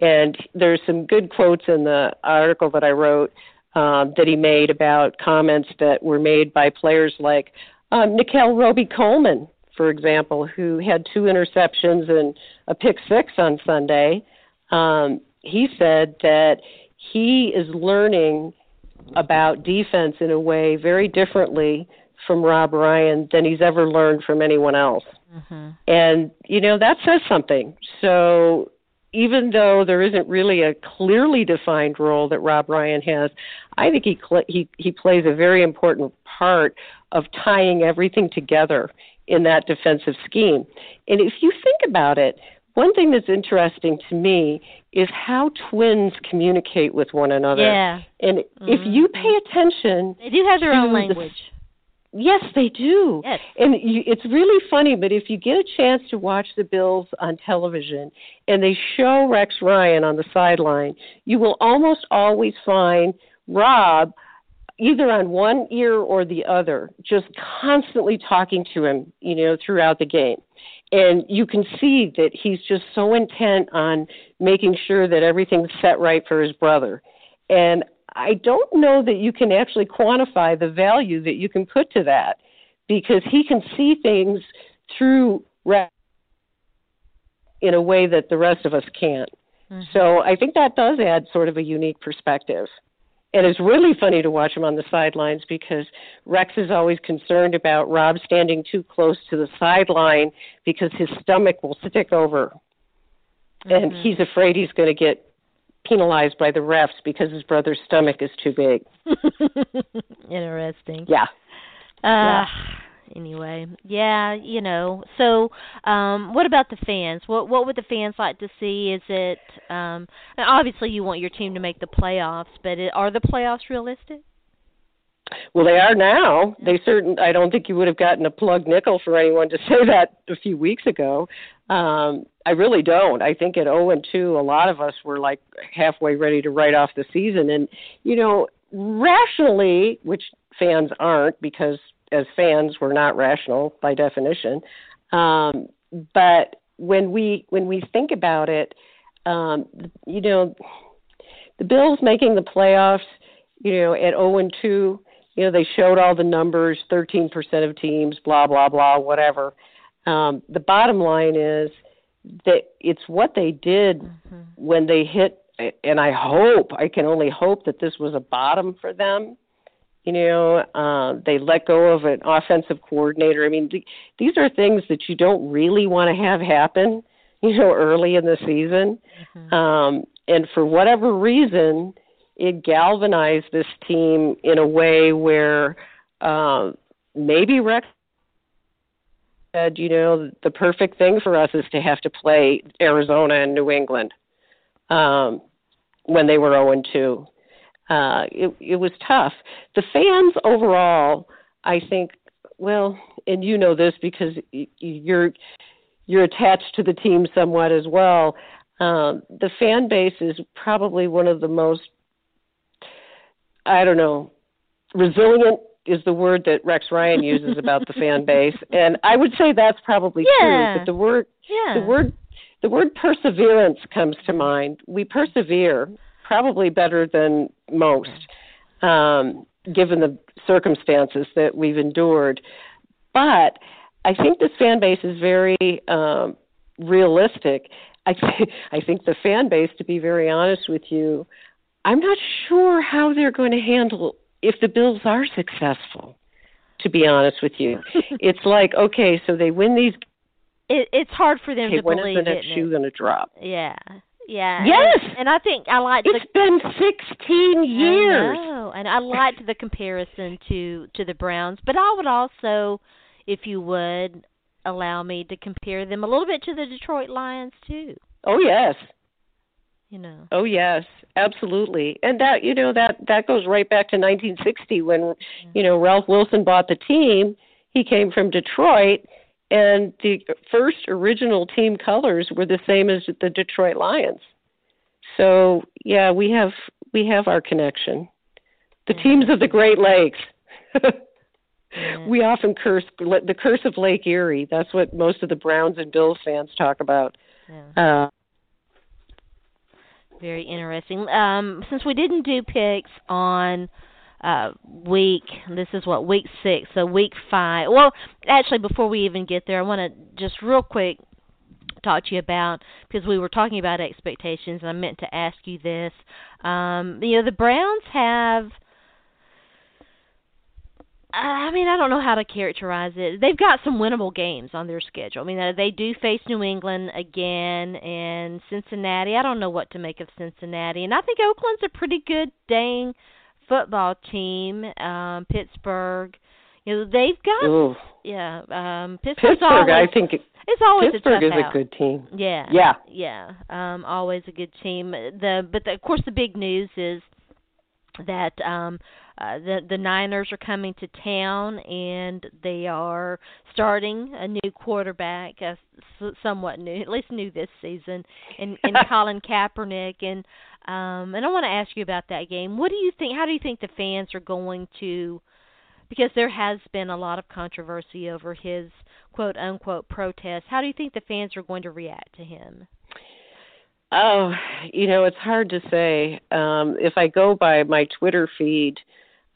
And there's some good quotes in the article that I wrote um, that he made about comments that were made by players like um, Nickel Roby Coleman, for example, who had two interceptions and a pick six on Sunday. Um, he said that he is learning about defense in a way very differently from Rob Ryan than he's ever learned from anyone else. Mm-hmm. And, you know, that says something. So even though there isn't really a clearly defined role that Rob Ryan has, I think he cl- he, he plays a very important part of tying everything together in that defensive scheme. And if you think about it, one thing that's interesting to me is how twins communicate with one another. Yeah. And mm-hmm. if you pay attention... They do have their own language. The, yes, they do. Yes. And you, it's really funny, but if you get a chance to watch the Bills on television and they show Rex Ryan on the sideline, you will almost always find Rob either on one ear or the other, just constantly talking to him, you know, throughout the game. And you can see that he's just so intent on making sure that everything's set right for his brother. And I don't know that you can actually quantify the value that you can put to that, because he can see things through in a way that the rest of us can't. Mm-hmm. So I think that does add sort of a unique perspective. And it's really funny to watch him on the sidelines, because Rex is always concerned about Rob standing too close to the sideline because his stomach will stick over. Mm-hmm. And he's afraid he's going to get penalized by the refs because his brother's stomach is too big. Interesting. Yeah. Uh, yeah. Anyway, yeah, you know. So, um, what about the fans? What what would the fans like to see? Is it um, and obviously you want your team to make the playoffs, but it, are the playoffs realistic? Well, they are now. They certain. I don't think you would have gotten a plug nickel for anyone to say that a few weeks ago. Um, I really don't. I think at oh and two, a lot of us were like halfway ready to write off the season, and you know, rationally, which fans aren't, because as fans, we're not rational by definition. Um, but when we when we think about it, um, you know, the Bills making the playoffs, you know, at oh and two, you know, they showed all the numbers, thirteen percent of teams, blah, blah, blah, whatever. Um, the bottom line is that it's what they did mm-hmm. when they hit, and I hope, I can only hope that this was a bottom for them. You know, uh, they let go of an offensive coordinator. I mean, th- these are things that you don't really want to have happen, you know, early in the season. Mm-hmm. Um, and for whatever reason, it galvanized this team in a way where uh, maybe Rex said, you know, the perfect thing for us is to have to play Arizona and New England um, when they were oh and two. Uh, it, it was tough. The fans overall, I think, well, and you know this because you're you're attached to the team somewhat as well. Um, the fan base is probably one of the most, I don't know, resilient is the word that Rex Ryan uses about the fan base, and I would say that's probably yeah. true. But the word yeah. the word the word perseverance comes to mind. We persevere. Probably better than most, um, given the circumstances that we've endured. But I think this fan base is very um, realistic. I, th- I think the fan base, to be very honest with you, I'm not sure how they're going to handle if the Bills are successful, to be honest with you. It's like, okay, so they win these. It, it's hard for them okay, to when believe is the next shoe going to drop? Yeah. Yeah. Yes. And, and I think I liked the, it's been sixteen years. I know, and I liked the comparison to, to the Browns, but I would also, if you would, allow me to compare them a little bit to the Detroit Lions too. Oh yes. You know. Oh yes, absolutely. And that you know that, that goes right back to nineteen sixty when mm-hmm. you know Ralph Wilson bought the team. He came from Detroit. And the first original team colors were the same as the Detroit Lions. So, yeah, we have we have our connection. The mm-hmm. teams of the Great Lakes. yeah. We often curse the curse of Lake Erie. That's what most of the Browns and Bills fans talk about. Yeah. Uh, Very interesting. Um, since we didn't do picks on Uh, week, this is what, week six, so week five. Well, actually, before we even get there, I want to just real quick talk to you about, because we were talking about expectations, and I meant to ask you this. Um, you know, the Browns have, I mean, I don't know how to characterize it. They've got some winnable games on their schedule. I mean, they do face New England again and Cincinnati. I don't know what to make of Cincinnati. And I think Oakland's a pretty good dang football team, um, Pittsburg, you know, they've got, Ooh. yeah, um, Pittsburg's Pittsburgh, always, I think it, it's always Pittsburgh a tough is out. a good team. Yeah. Yeah. Yeah. Um, always a good team. The, but the, of course the big news is that, um, uh, the, the Niners are coming to town and they are starting a new quarterback, uh, somewhat new, at least new this season, and, and Colin Kaepernick, and, Um, and I want to ask you about that game. What do you think? How do you think the fans are going to? Because there has been a lot of controversy over his quote-unquote protest, how do you think the fans are going to react to him? Oh, you know, it's hard to say. Um, if I go by my Twitter feed,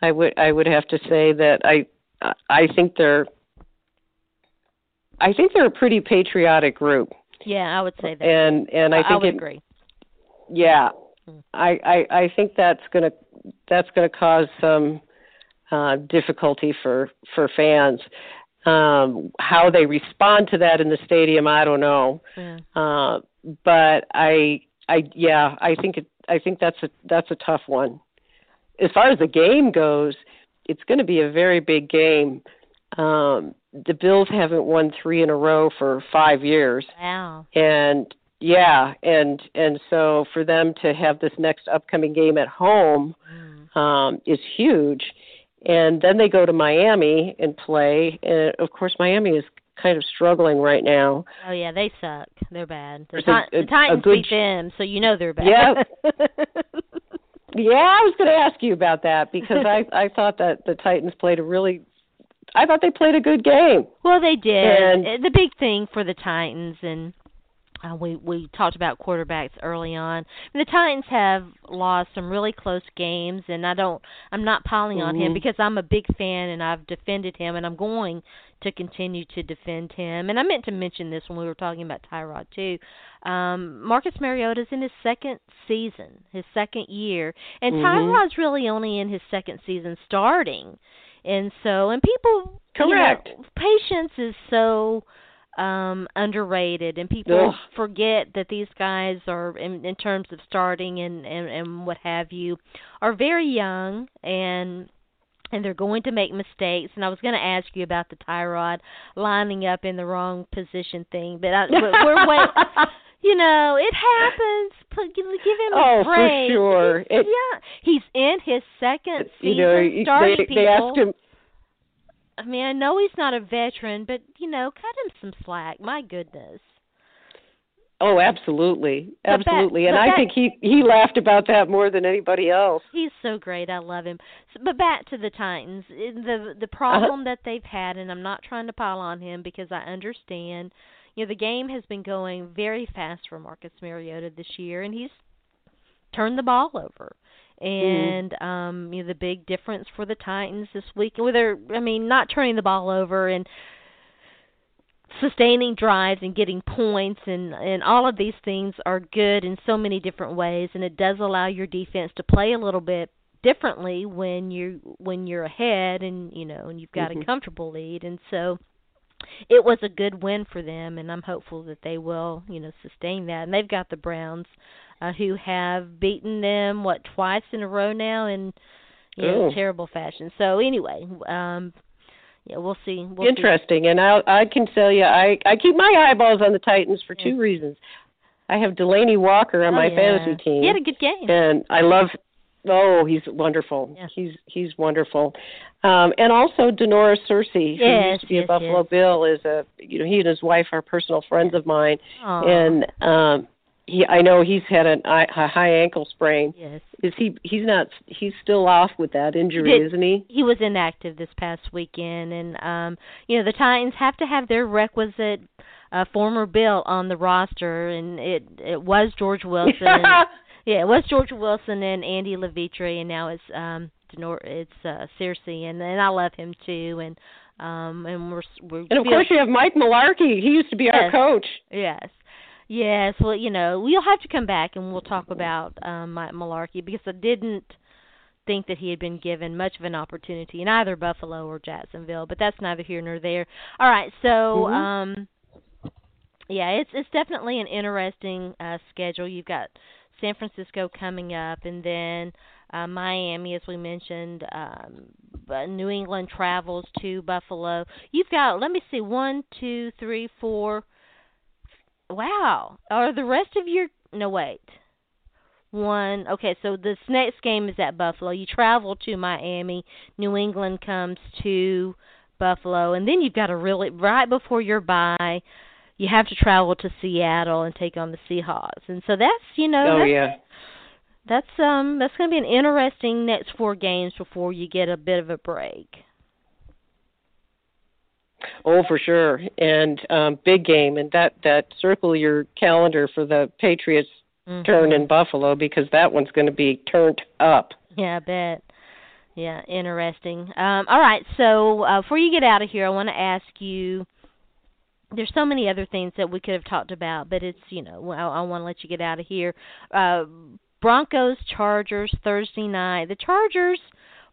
I would I would have to say that I I think they're I think they're a pretty patriotic group. Yeah, I would say that. And and I think I would it, agree. Yeah, I, I I think that's gonna that's gonna cause some uh, difficulty for for fans. Um, how they respond to that in the stadium, I don't know. Yeah. Uh, but I I yeah I think it I think that's a that's a tough one. As far as the game goes, it's going to be a very big game. Um, the Bills haven't won three in a row for five years. Wow. And, yeah, and and so for them to have this next upcoming game at home um, is huge. And then they go to Miami and play. And, of course, Miami is kind of struggling right now. Oh, yeah, they suck. They're bad. The, t- a, the Titans good... beat them, so you know they're bad. Yep. Yeah, I was going to ask you about that because I, I thought that the Titans played a really – I thought they played a good game. Well, they did. And the big thing for the Titans, and uh, we, we talked about quarterbacks early on, I mean, the Titans have lost some really close games, and I don't – I'm not piling mm-hmm. on him because I'm a big fan and I've defended him, and I'm going to continue to defend him. And I meant to mention this when we were talking about Tyrod too. Um, Marcus Mariota is in his second season, his second year. And mm-hmm. Tyrod's really only in his second season starting. And so, and people, correct. You know, patience is so um, underrated, and people Ugh. forget that these guys are, in, in terms of starting and, and, and what have you, are very young, and and they're going to make mistakes. And I was going to ask you about the Tyrod lining up in the wrong position thing, but I, we're waiting. You know, it happens. Give him a oh, break. Oh, for sure. He's, it, yeah, he's in his second season, you know, starting. They, people. They asked him. I mean, I know he's not a veteran, but, you know, cut him some slack. My goodness. Oh, absolutely. Absolutely. Back, and I back, think he, he laughed about that more than anybody else. He's so great. I love him. So, but back to the Titans, the the problem uh-huh. that they've had, and I'm not trying to pile on him because I understand, you know, the game has been going very fast for Marcus Mariota this year, and he's turned the ball over. And mm. um, you know, the big difference for the Titans this week, whether, I mean, not turning the ball over and sustaining drives and getting points and, and all of these things are good in so many different ways, and it does allow your defense to play a little bit differently when you when you're ahead and, you know, and you've got mm-hmm. a comfortable lead. And so it was a good win for them, and I'm hopeful that they will, you know, sustain that. And they've got the Browns, uh, who have beaten them, what, twice in a row now in, you know, terrible fashion. So anyway, um yeah, we'll see. We'll Interesting, see. And I I can tell you, I, I keep my eyeballs on the Titans for two reasons. I have Delaney Walker on oh, my yeah. fantasy team. He had a good game, and I love. Oh, he's wonderful. Yeah. He's he's wonderful, um, and also Denora Searcy, yes, who used to be yes, a Buffalo yes. Bill, is a you know he and his wife are personal friends of mine, Aww. and um, he I know he's had an, a high ankle sprain. Yes. Is he? He's not. He's still off with that injury, Did, isn't he? He was inactive this past weekend, and um, you know the Titans have to have their requisite uh, former Bill on the roster, and it it was George Wilson. and, yeah, it was George Wilson and Andy LaVitre, and now it's um Denor- it's uh, Searcy, and and I love him too, and um and we're, we're and of course you have Mike Mularkey. He used to be yes. our coach. Yes. Yes, well, you know, we'll have to come back and we'll talk about um, Mike Mularkey because I didn't think that he had been given much of an opportunity in either Buffalo or Jacksonville, but that's neither here nor there. All right, so, mm-hmm. um, yeah, it's it's definitely an interesting uh, schedule. You've got San Francisco coming up, and then uh, Miami, as we mentioned, um, New England travels to Buffalo. You've got, let me see, one, two, three, four, Wow. Are the rest of your – no, wait. One – okay, so this next game is at Buffalo. You travel to Miami. New England comes to Buffalo. And then you've got to really – right before your bye, you have to travel to Seattle and take on the Seahawks. And so that's, you know – Oh, that's, yeah. That's, um, that's going to be an interesting next four games before you get a bit of a break. Oh, for sure. And um, big game. And that, that circle your calendar for the Patriots mm-hmm. turn in Buffalo, because that one's going to be turned up. Yeah, I bet. Yeah, interesting. Um, all right, so uh, before you get out of here, I want to ask you, there's so many other things that we could have talked about, but it's, you know, I, I want to let you get out of here. Uh, Broncos, Chargers, Thursday night. The Chargers,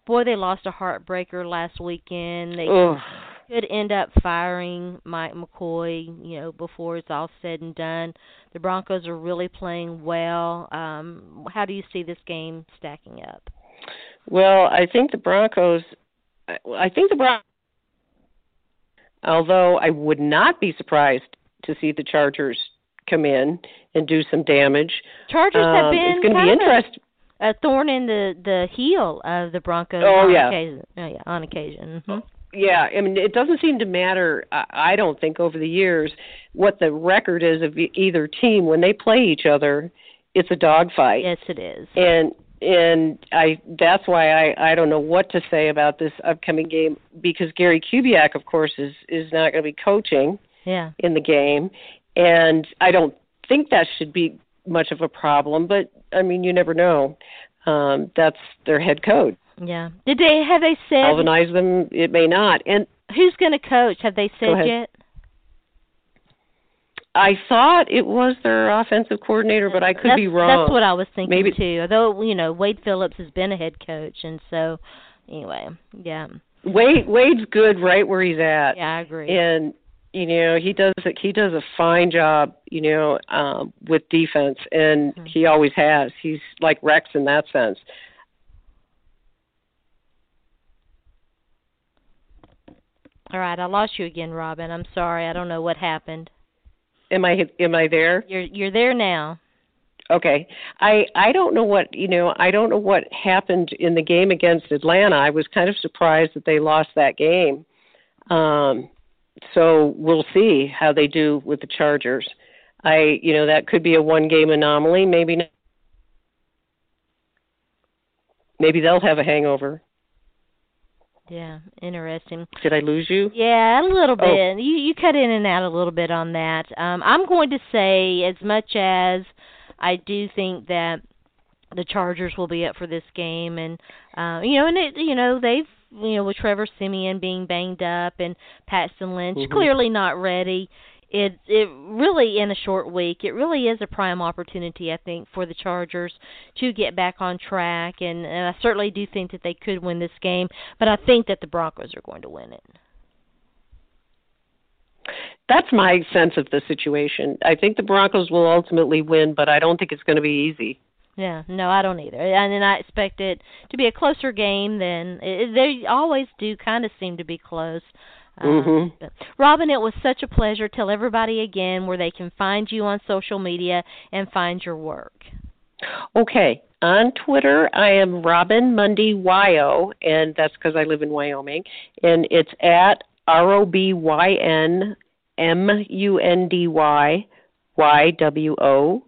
boy, they lost a heartbreaker last weekend. They Ugh. could end up firing Mike McCoy, you know, before it's all said and done. The Broncos are really playing well. Um, how do you see this game stacking up? Well, I think the Broncos, I think the Broncos, although I would not be surprised to see the Chargers come in and do some damage. Chargers um, have been it's kind be interest- of a thorn in the, the heel of the Broncos oh, on, yeah. occasion. Oh, yeah, on occasion. Mm-hmm. Yeah, I mean, it doesn't seem to matter, I don't think, over the years, what the record is of either team. When they play each other, it's a dogfight. Yes, it is. And And I that's why I, I don't know what to say about this upcoming game, because Gary Kubiak, of course, is, is not going to be coaching yeah. in the game. And I don't think that should be much of a problem, but, I mean, you never know. Um, that's their head coach. Yeah. Did they have they said? Galvanize them, it may not. And who's going to coach? Have they said yet? I thought it was their offensive coordinator, but I could that's, be wrong. That's what I was thinking, Maybe. too. Although, you know, Wade Phillips has been a head coach, and so, anyway, yeah. Wade Wade's good right where he's at. Yeah, I agree. And, you know, he does a, he does a fine job, you know, um, with defense, and mm-hmm. he always has. He's like Rex in that sense. All right, I lost you again, Robyn. I'm sorry. I don't know what happened. Am I am I there? You're you're there now. Okay. I, I don't know what you know. I don't know what happened in the game against Atlanta. I was kind of surprised that they lost that game. Um, so we'll see how they do with the Chargers. I you know that could be a one game anomaly. Maybe not. Maybe they'll have a hangover. Yeah, interesting. Did I lose you? Yeah, a little bit. Oh. You you cut in and out a little bit on that. Um, I'm going to say, as much as I do think that the Chargers will be up for this game, and uh, you know, and it, you know, they've you know with Trevor Siemian being banged up and Paxton Lynch mm-hmm. clearly not ready. It it really, in a short week, it really is a prime opportunity, I think, for the Chargers to get back on track. And, and I certainly do think that they could win this game, but I think that the Broncos are going to win it. That's my sense of the situation. I think the Broncos will ultimately win, but I don't think it's going to be easy. Yeah, no, I don't either. And then I expect it to be a closer game than – they always do kind of seem to be close. Um, mm-hmm. Robyn, it was such a pleasure. Tell everybody again where they can find you on social media and find your work. Okay. On Twitter, I am Robyn Mundy, Y O, and that's because I live in Wyoming. And it's at R O B Y N M U N D Y Y W O.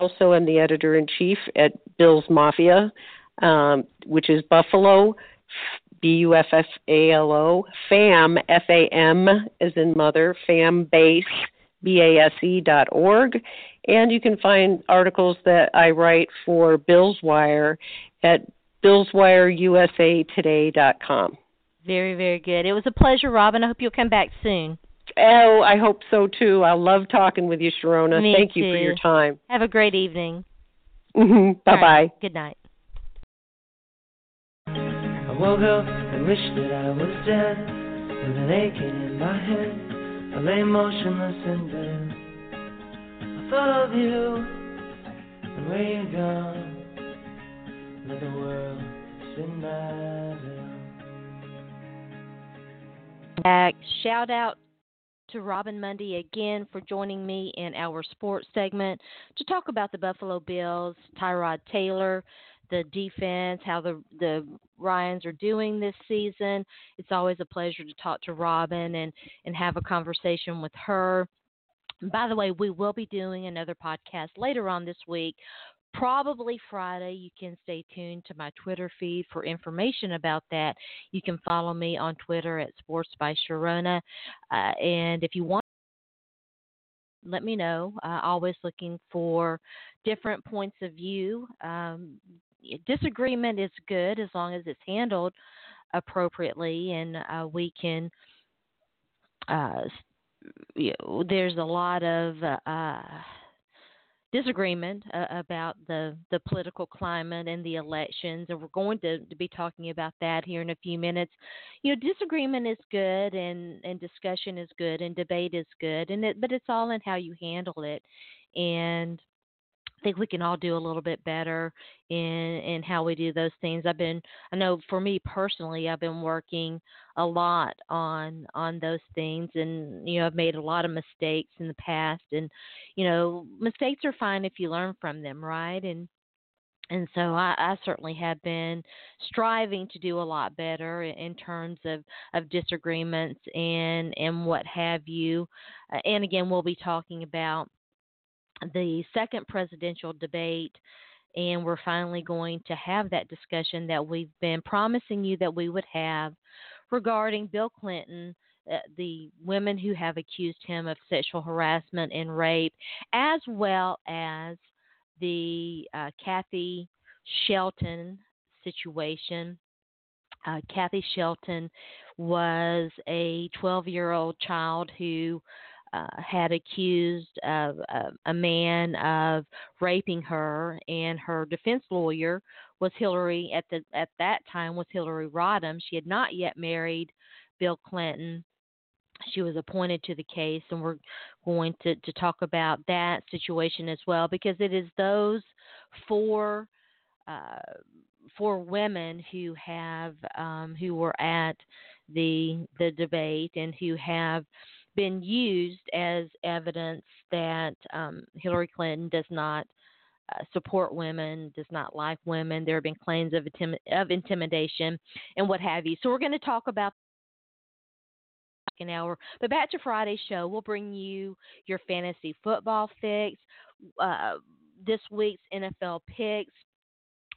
Also, I'm the editor-in-chief at Bills Mafia, um, which is Buffalo B U F F A L O, FAM, F A M, as in mother, FAMBase, B A S E dot org. And you can find articles that I write for Bills Wire at bills wire u s a today dot com. Very, very good. It was a pleasure, Robyn. I hope you'll come back soon. Oh, I hope so, too. I love talking with you, Sharona. Me Thank too. you for your time. Have a great evening. Mm-hmm. Bye-bye. Right. Good night. I woke up and wished that I was dead, with an aching in my head. I lay motionless in bed. I thought of you and where you gone. Let the world spin by them. Shout out to Robyn Mundy again for joining me in our sports segment to talk about the Buffalo Bills, Tyrod Taylor, the defense, how the the Ryans are doing this season. It's always a pleasure to talk to Robyn and, and have a conversation with her. And by the way, we will be doing another podcast later on this week probably Friday. You can stay tuned to my Twitter feed for information about that. You can follow me on Twitter at Sports by Sharona. Uh, and if you want, let me know. Uh, always looking for different points of view. Um, disagreement is good as long as it's handled appropriately, and uh, we can uh, you know, there's a lot of uh, disagreement uh, about the, the political climate and the elections, and we're going to, to be talking about that here in a few minutes. You know, disagreement is good, and, and discussion is good, and debate is good, and it, but it's all in how you handle it, and I think we can all do a little bit better in in how we do those things. I've been, I know for me personally, I've been working a lot on on those things, and you know, I've made a lot of mistakes in the past, and you know, mistakes are fine if you learn from them, right? And and so I, I certainly have been striving to do a lot better in terms of, of disagreements and and what have you. Uh, and again, we'll be talking about the second presidential debate, and we're finally going to have that discussion that we've been promising you that we would have regarding Bill Clinton, uh, the women who have accused him of sexual harassment and rape, as well as the uh, Kathy Shelton situation. Uh, Kathy Shelton was a twelve-year-old child who Uh, had accused of, uh, a man of raping her, and her defense lawyer was Hillary at the at that time was Hillary Rodham. She had not yet married Bill Clinton. She was appointed to the case, and we're going to, to talk about that situation as well, because it is those four uh, four women who have um, who were at the the debate and who have been used as evidence that um, Hillary Clinton does not uh, support women, does not like women. There have been claims of, intim- of intimidation and what have you. So we're going to talk about an hour. But back to Friday's show, we'll bring you your fantasy football fix, uh, this week's N F L picks.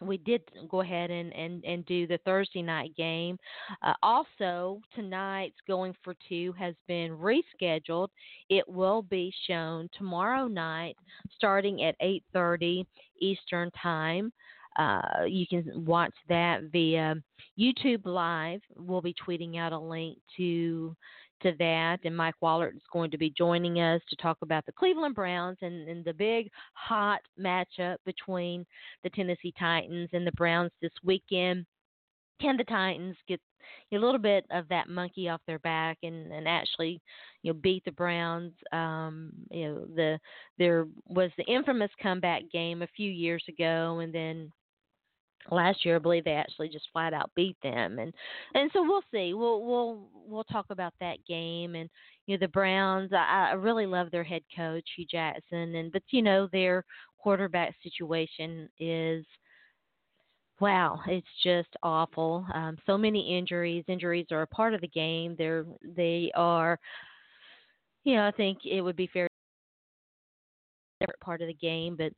We did go ahead and, and, and do the Thursday night game. Uh, also, tonight's Going for Two has been rescheduled. It will be shown tomorrow night starting at eight thirty Eastern Time. Uh, you can watch that via YouTube Live. We'll be tweeting out a link to to that, and Mike Wallert is going to be joining us to talk about the Cleveland Browns and, and the big hot matchup between the Tennessee Titans and the Browns this weekend. Can the Titans get a little bit of that monkey off their back and, and actually, you know, beat the Browns? Um, you know, the there was the infamous comeback game a few years ago, and then last year, I believe they actually just flat out beat them, and and so we'll see. We'll we'll we'll talk about that game, and you know, the Browns. I, I really love their head coach Hugh Jackson, and but you know, their quarterback situation is wow, it's just awful. Um, so many injuries. Injuries are a part of the game. They're they are. You know, I think it would be fair. They're part of the game, but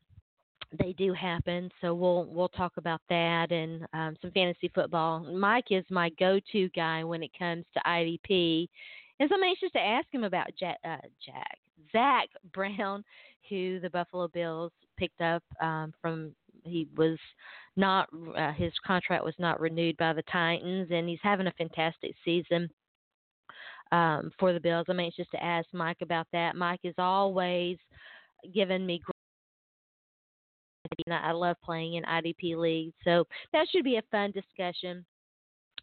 they do happen, so we'll we'll talk about that and um, some fantasy football. Mike is my go-to guy when it comes to I D P, and so I'm anxious to ask him about Jack, uh, Jack Zach Brown, who the Buffalo Bills picked up um, from. He was not uh, his contract was not renewed by the Titans, and he's having a fantastic season um, for the Bills. I'm anxious to ask Mike about that. Mike is always giving me great. I love playing in I D P leagues, so that should be a fun discussion.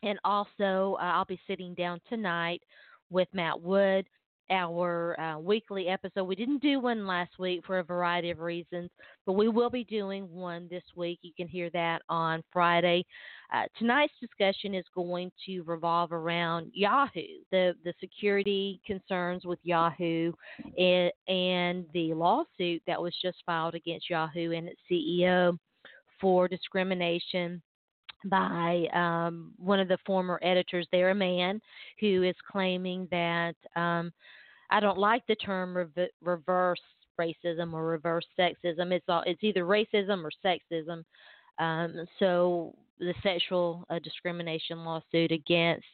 And also, uh, I'll be sitting down tonight with Matt Wood, our uh, weekly episode. We didn't do one last week for a variety of reasons, but we will be doing one this week. You can hear that on Friday. Uh, tonight's discussion is going to revolve around Yahoo, the, the security concerns with Yahoo, and, and the lawsuit that was just filed against Yahoo and its C E O for discrimination by um, one of the former editors there, a man who is claiming that um, I don't like the term re- reverse racism or reverse sexism. It's all, it's either racism or sexism. Um, so the sexual uh, discrimination lawsuit against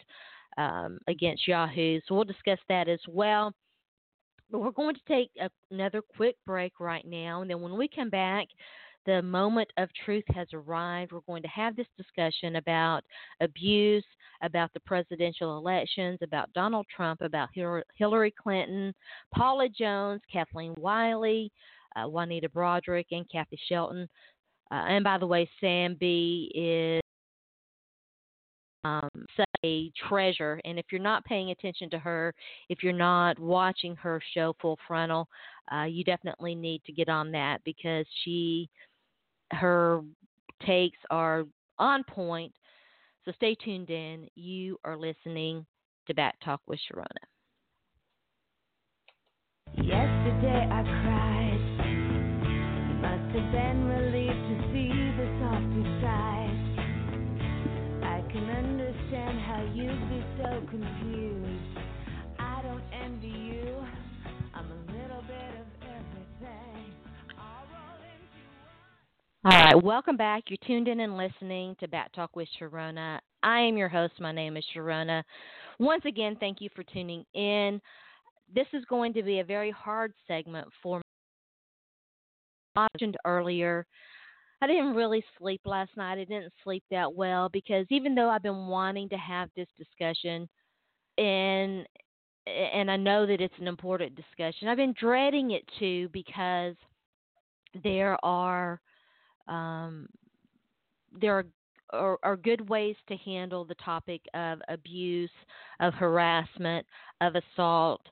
um, against Yahoo. So we'll discuss that as well. But we're going to take a, another quick break right now. And then when we come back, the moment of truth has arrived. We're going to have this discussion about abuse, about the presidential elections, about Donald Trump, about Hillary Clinton, Paula Jones, Kathleen Willey, uh, Juanita Broaddrick, and Kathy Shelton. Uh, and by the way, Sam B is um, such a treasure. And if you're not paying attention to her, if you're not watching her show Full Frontal, uh, you definitely need to get on that, because she her takes are on point. So stay tuned in. You are listening to Back Talk with Sharona. Yesterday I cried. Must have been relieved to see the softer side. I can understand how you'd be so confused. I don't envy you. I'm a little bit of everything. All right, welcome back. You're tuned in and listening to Back Talk with Sharona. I am your host. My name is Sharona. Once again, thank you for tuning in. This is going to be a very hard segment for me. I mentioned earlier, I didn't really sleep last night. I didn't sleep that well, because even though I've been wanting to have this discussion, and and I know that it's an important discussion, I've been dreading it too, because there are Um, there are, are, are good ways to handle the topic of abuse, of harassment, of assault,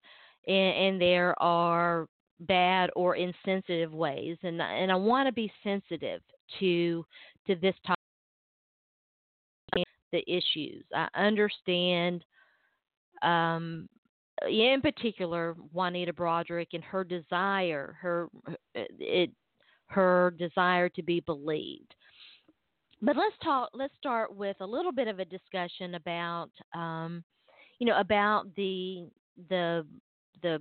and, and there are bad or insensitive ways. And and I want to be sensitive to to this topic, the issues. I understand, um, in particular, Juanita Broaddrick and her desire, her it. her desire to be believed. But let's talk, let's start with a little bit of a discussion about, um, you know, about the, the, the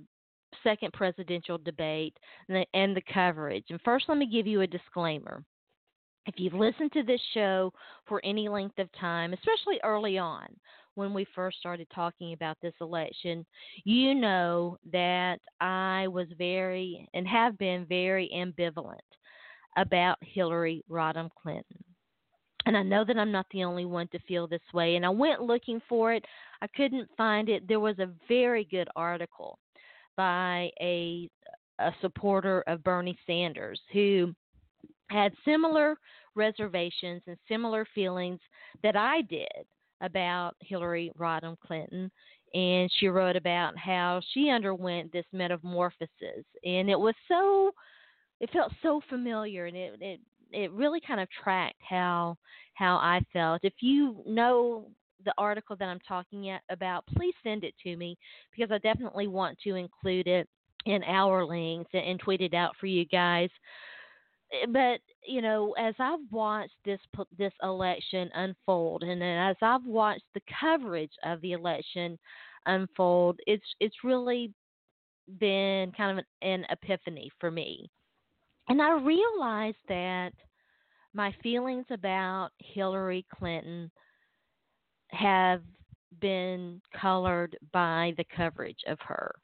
second presidential debate and the, and the coverage. And first, let me give you a disclaimer. If you've listened to this show for any length of time, especially early on when we first started talking about this election, you know that I was very, and have been very ambivalent about Hillary Rodham Clinton. And I know that I'm not the only one to feel this way. And I went looking for it. I couldn't find it. There was a very good article by a, a supporter of Bernie Sanders who had similar reservations and similar feelings that I did about Hillary Rodham Clinton. And she wrote about how she underwent this metamorphosis. And it was so... It felt so familiar, and it, it it really kind of tracked how how I felt. If you know the article that I'm talking about, please send it to me, because I definitely want to include it in our links and, and tweet it out for you guys. But, you know, as I've watched this this election unfold, and as I've watched the coverage of the election unfold, it's it's really been kind of an, an epiphany for me. And I realized that my feelings about Hillary Clinton have been colored by the coverage of her.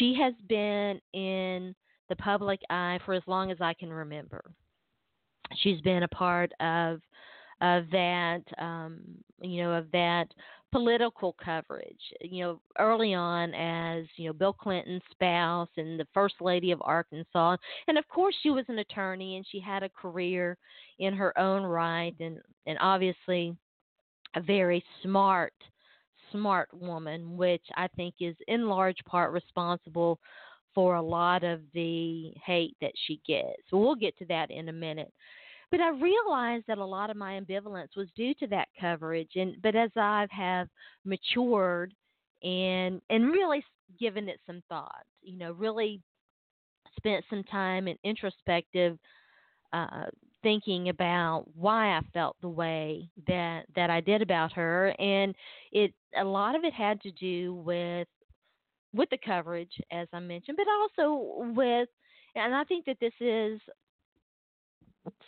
She has been in the public eye for as long as I can remember. She's been a part of of that, um, you know, of that political coverage. You know, early on as, you know, Bill Clinton's spouse and the First Lady of Arkansas. And of course she was an attorney, and she had a career in her own right, and, and obviously a very smart, smart woman, which I think is in large part responsible for a lot of the hate that she gets. So we'll get to that in a minute. But I realized that a lot of my ambivalence was due to that coverage. And but as I have matured and and really given it some thought, you know, really spent some time in introspective uh, thinking about why I felt the way that that I did about her, and it a lot of it had to do with with the coverage, as I mentioned, but also with And I think that this is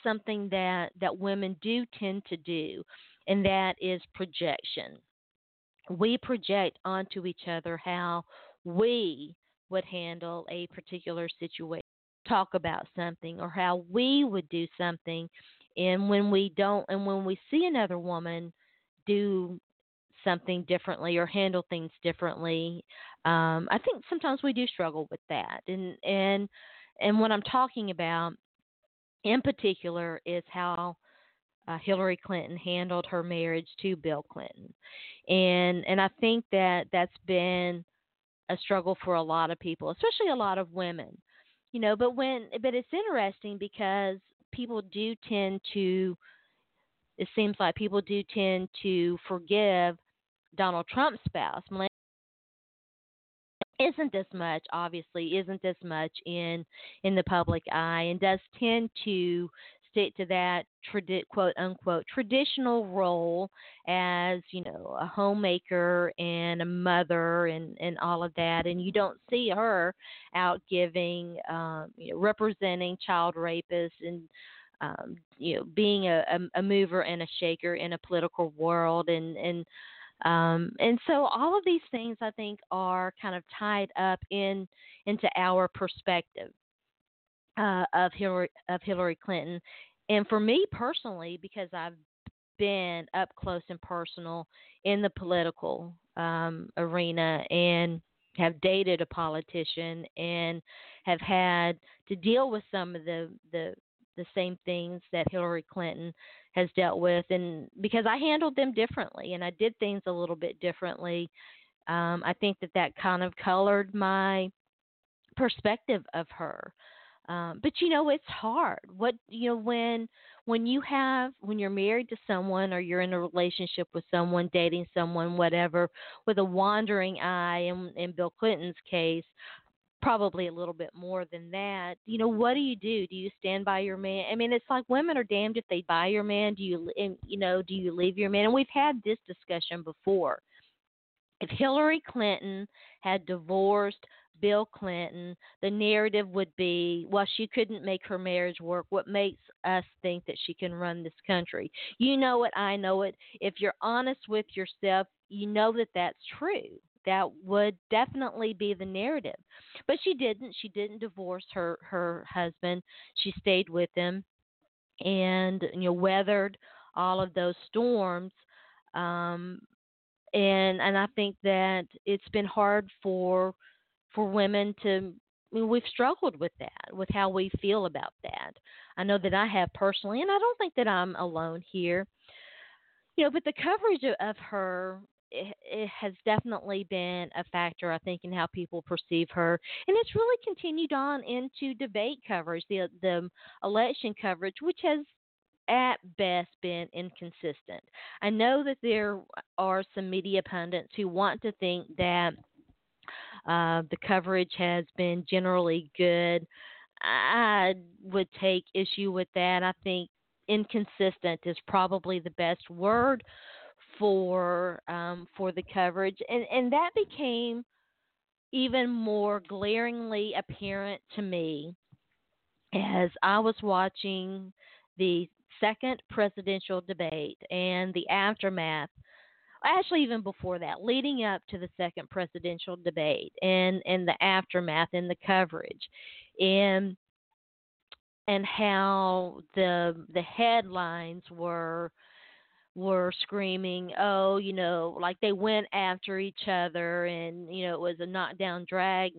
something that, that women do tend to do, and that is projection. We project onto each other how we would handle a particular situation, talk about something, or how we would do something. And when we don't, and when we see another woman do something differently or handle things differently, um, I think sometimes we do struggle with that. And and and what I'm talking about in particular is how uh, Hillary Clinton handled her marriage to Bill Clinton, and and I think that that's been a struggle for a lot of people, especially a lot of women, you know. But when but it's interesting because people do tend to, it seems like people do tend to forgive Donald Trump's spouse, Melania, isn't this much, obviously, isn't this much in in the public eye, and does tend to stick to that tradi- quote unquote traditional role as, you know, a homemaker and a mother and, and all of that. And you don't see her out giving, um, you know, representing child rapists and um, you know, being a, a, a mover and a shaker in a political world, and and. Um, and so all of these things, I think, are kind of tied up in into our perspective uh, of Hillary of Hillary Clinton. And for me personally, because I've been up close and personal in the political um, arena and have dated a politician and have had to deal with some of the, the the same things that Hillary Clinton has dealt with, and because I handled them differently and I did things a little bit differently. Um, I think that that kind of colored my perspective of her. Um, but you know, it's hard. What, you know, when, when you have, when you're married to someone or you're in a relationship with someone, dating someone, whatever, with a wandering eye, in, in Bill Clinton's case, probably a little bit more than that. You know, what do you do? Do you stand by your man? I mean, it's like women are damned if they buy your man. Do you, you know, do you leave your man? And we've had this discussion before. If Hillary Clinton had divorced Bill Clinton, the narrative would be, well, she couldn't make her marriage work. What makes us think that she can run this country? You know it, I know it. If you're honest with yourself, you know that that's true. That would definitely be the narrative. But she didn't. She didn't divorce her, her husband. She stayed with him and, you know, weathered all of those storms. Um, and and I think that it's been hard for for women to – I mean, we've struggled with that, with how we feel about that. I know that I have personally, and I don't think that I'm alone here. You know, but the coverage of, of her – it has definitely been a factor, I think, in how people perceive her. And it's really continued on into debate coverage, the, the election coverage, which has at best been inconsistent. I know that there are some media pundits who want to think that uh, the coverage has been generally good. I would take issue with that. I think inconsistent is probably the best word for um, for the coverage, and, and that became even more glaringly apparent to me as I was watching the second presidential debate and the aftermath, actually even before that, leading up to the second presidential debate and, and the aftermath and the coverage, and and how the the headlines were were screaming, oh, you know, like they went after each other, and, you know, it was a knockdown drag,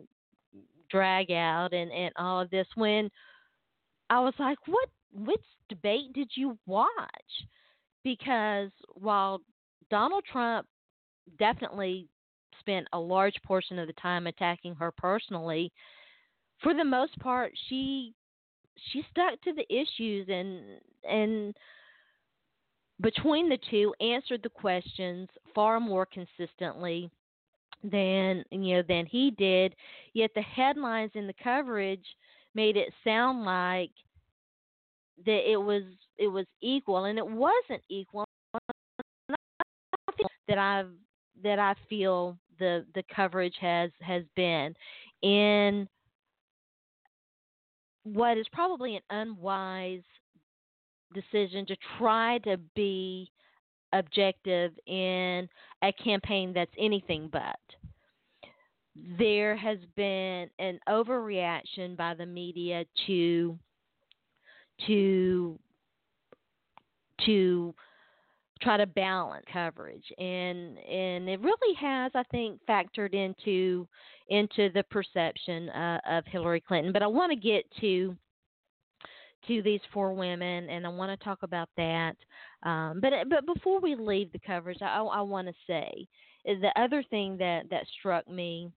drag out and, and all of this, when I was like, what, which debate did you watch? Because while Donald Trump definitely spent a large portion of the time attacking her personally, for the most part, she, she stuck to the issues and, and, between the two, answered the questions far more consistently than, you know, than he did. Yet the headlines in the coverage made it sound like that it was it was equal, and it wasn't equal. That I that I feel the the coverage has has been in. what is probably an unwise decision to try to be objective in a campaign that's anything but. There has been an overreaction by the media to to to try to balance coverage, and and it really has, I think, factored into into the perception uh, of Hillary Clinton. But I want to get to to these four women, and I want to talk about that. Um, but but before we leave the coverage, I, I want to say the other thing that, that struck me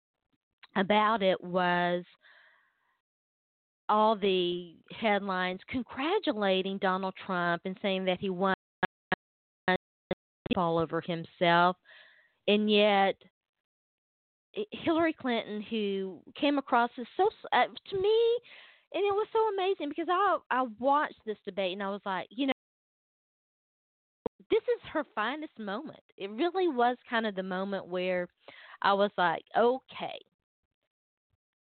about it was all the headlines congratulating Donald Trump and saying that he won all over himself, and yet Hillary Clinton, who came across as so uh, to me, and it was so amazing because I I watched this debate and I was like, you know, this is her finest moment. It really was kind of the moment where I was like, okay,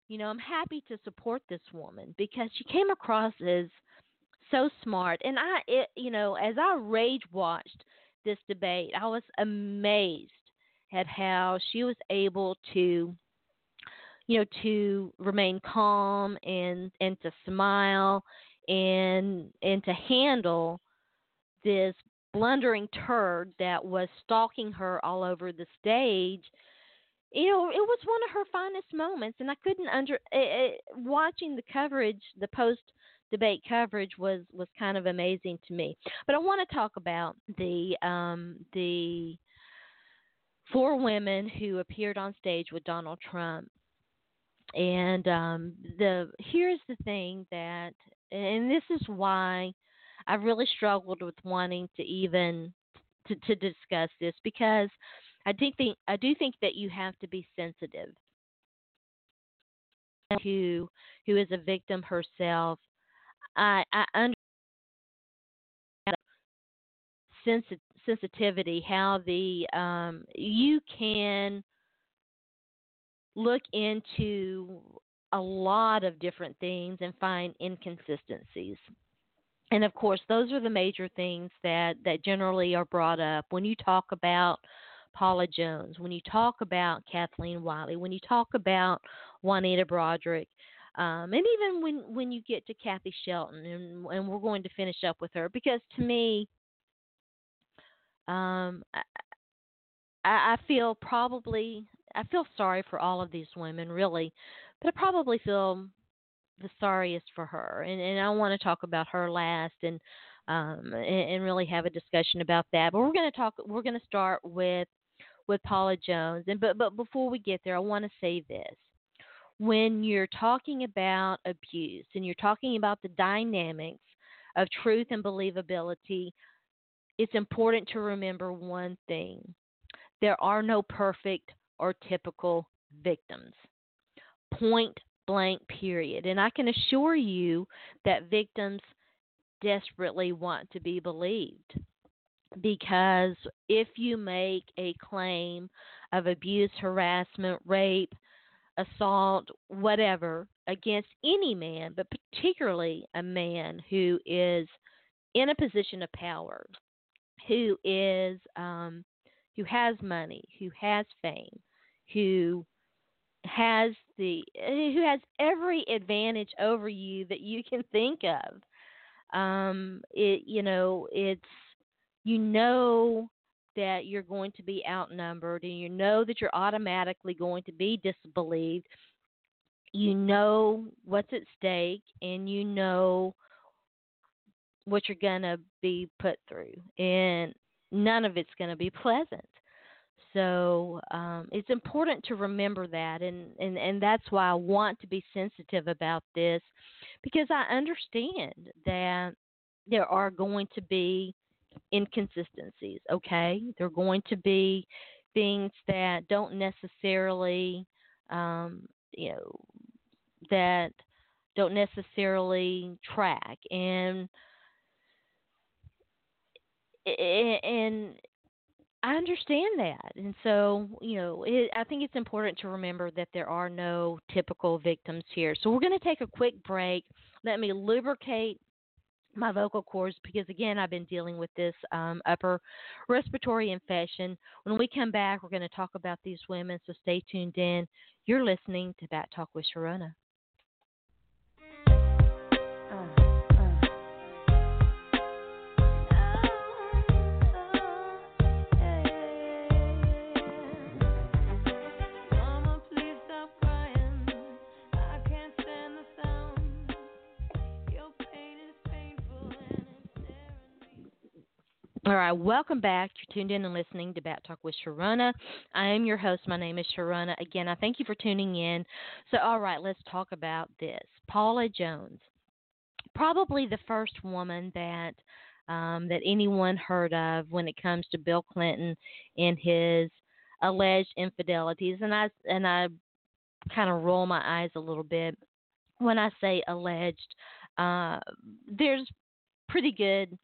you know, I'm happy to support this woman because she came across as so smart. And I, it, you know, as I rage watched this debate, I was amazed at how she was able to, you know, to remain calm and, and to smile and, and to handle this blundering turd that was stalking her all over the stage. You know, it was one of her finest moments, and I couldn't under it, it, watching the coverage, the post debate coverage was, was kind of amazing to me. But I want to talk about the um, the four women who appeared on stage with Donald Trump, and um, the here's the thing that, and this is why I really struggled with wanting to even to, to discuss this, because I do think I do think that you have to be sensitive who who is a victim herself. I, I understand sensi- sensitivity, how the um, you can look into a lot of different things and find inconsistencies. And of course, those are the major things that, that generally are brought up when you talk about Paula Jones, when you talk about Kathleen Willey, when you talk about Juanita Broaddrick, um, and even when, when you get to Kathy Shelton, and, and we're going to finish up with her, because to me, um, I, I feel probably, I feel sorry for all of these women, really, but I probably feel the sorriest for her, and, and I want to talk about her last, and Um, and, and really have a discussion about that. But we're going to talk. We're going to start with with Paula Jones. And but but before we get there, I want to say this: when you're talking about abuse and you're talking about the dynamics of truth and believability, it's important to remember one thing: there are no perfect or typical victims. Point blank. Period. And I can assure you that victims desperately want to be believed, because if you make a claim of abuse, harassment, rape, assault, whatever, against any man, but particularly a man who is in a position of power, who is um, who has money, who has fame, who has the who has every advantage over you that you can think of. Um, it, you know, it's, you know that you're going to be outnumbered, and you know that you're automatically going to be disbelieved. You know what's at stake, and you know what you're going to be put through, and none of it's going to be pleasant. So, um, it's important to remember that. And, and, and that's why I want to be sensitive about this, because I understand that there are going to be inconsistencies. Okay. There are going to be things that don't necessarily, um, you know, that don't necessarily track, and, and, I understand that. And so, you know, it, I think it's important to remember that there are no typical victims here. So we're going to take a quick break. Let me lubricate my vocal cords because, again, I've been dealing with this um, upper respiratory infection. When we come back, we're going to talk about these women, so stay tuned in. You're listening to Back Talk with Sharona. All right, welcome back. You're tuned in and listening to Back Talk with Sharona. I am your host. My name is Sharona. Again, I thank you for tuning in. So, all right, let's talk about this. Paula Jones, probably the first woman that um, that anyone heard of when it comes to Bill Clinton and his alleged infidelities. And I and I kind of roll my eyes a little bit when I say alleged. Uh, there's pretty good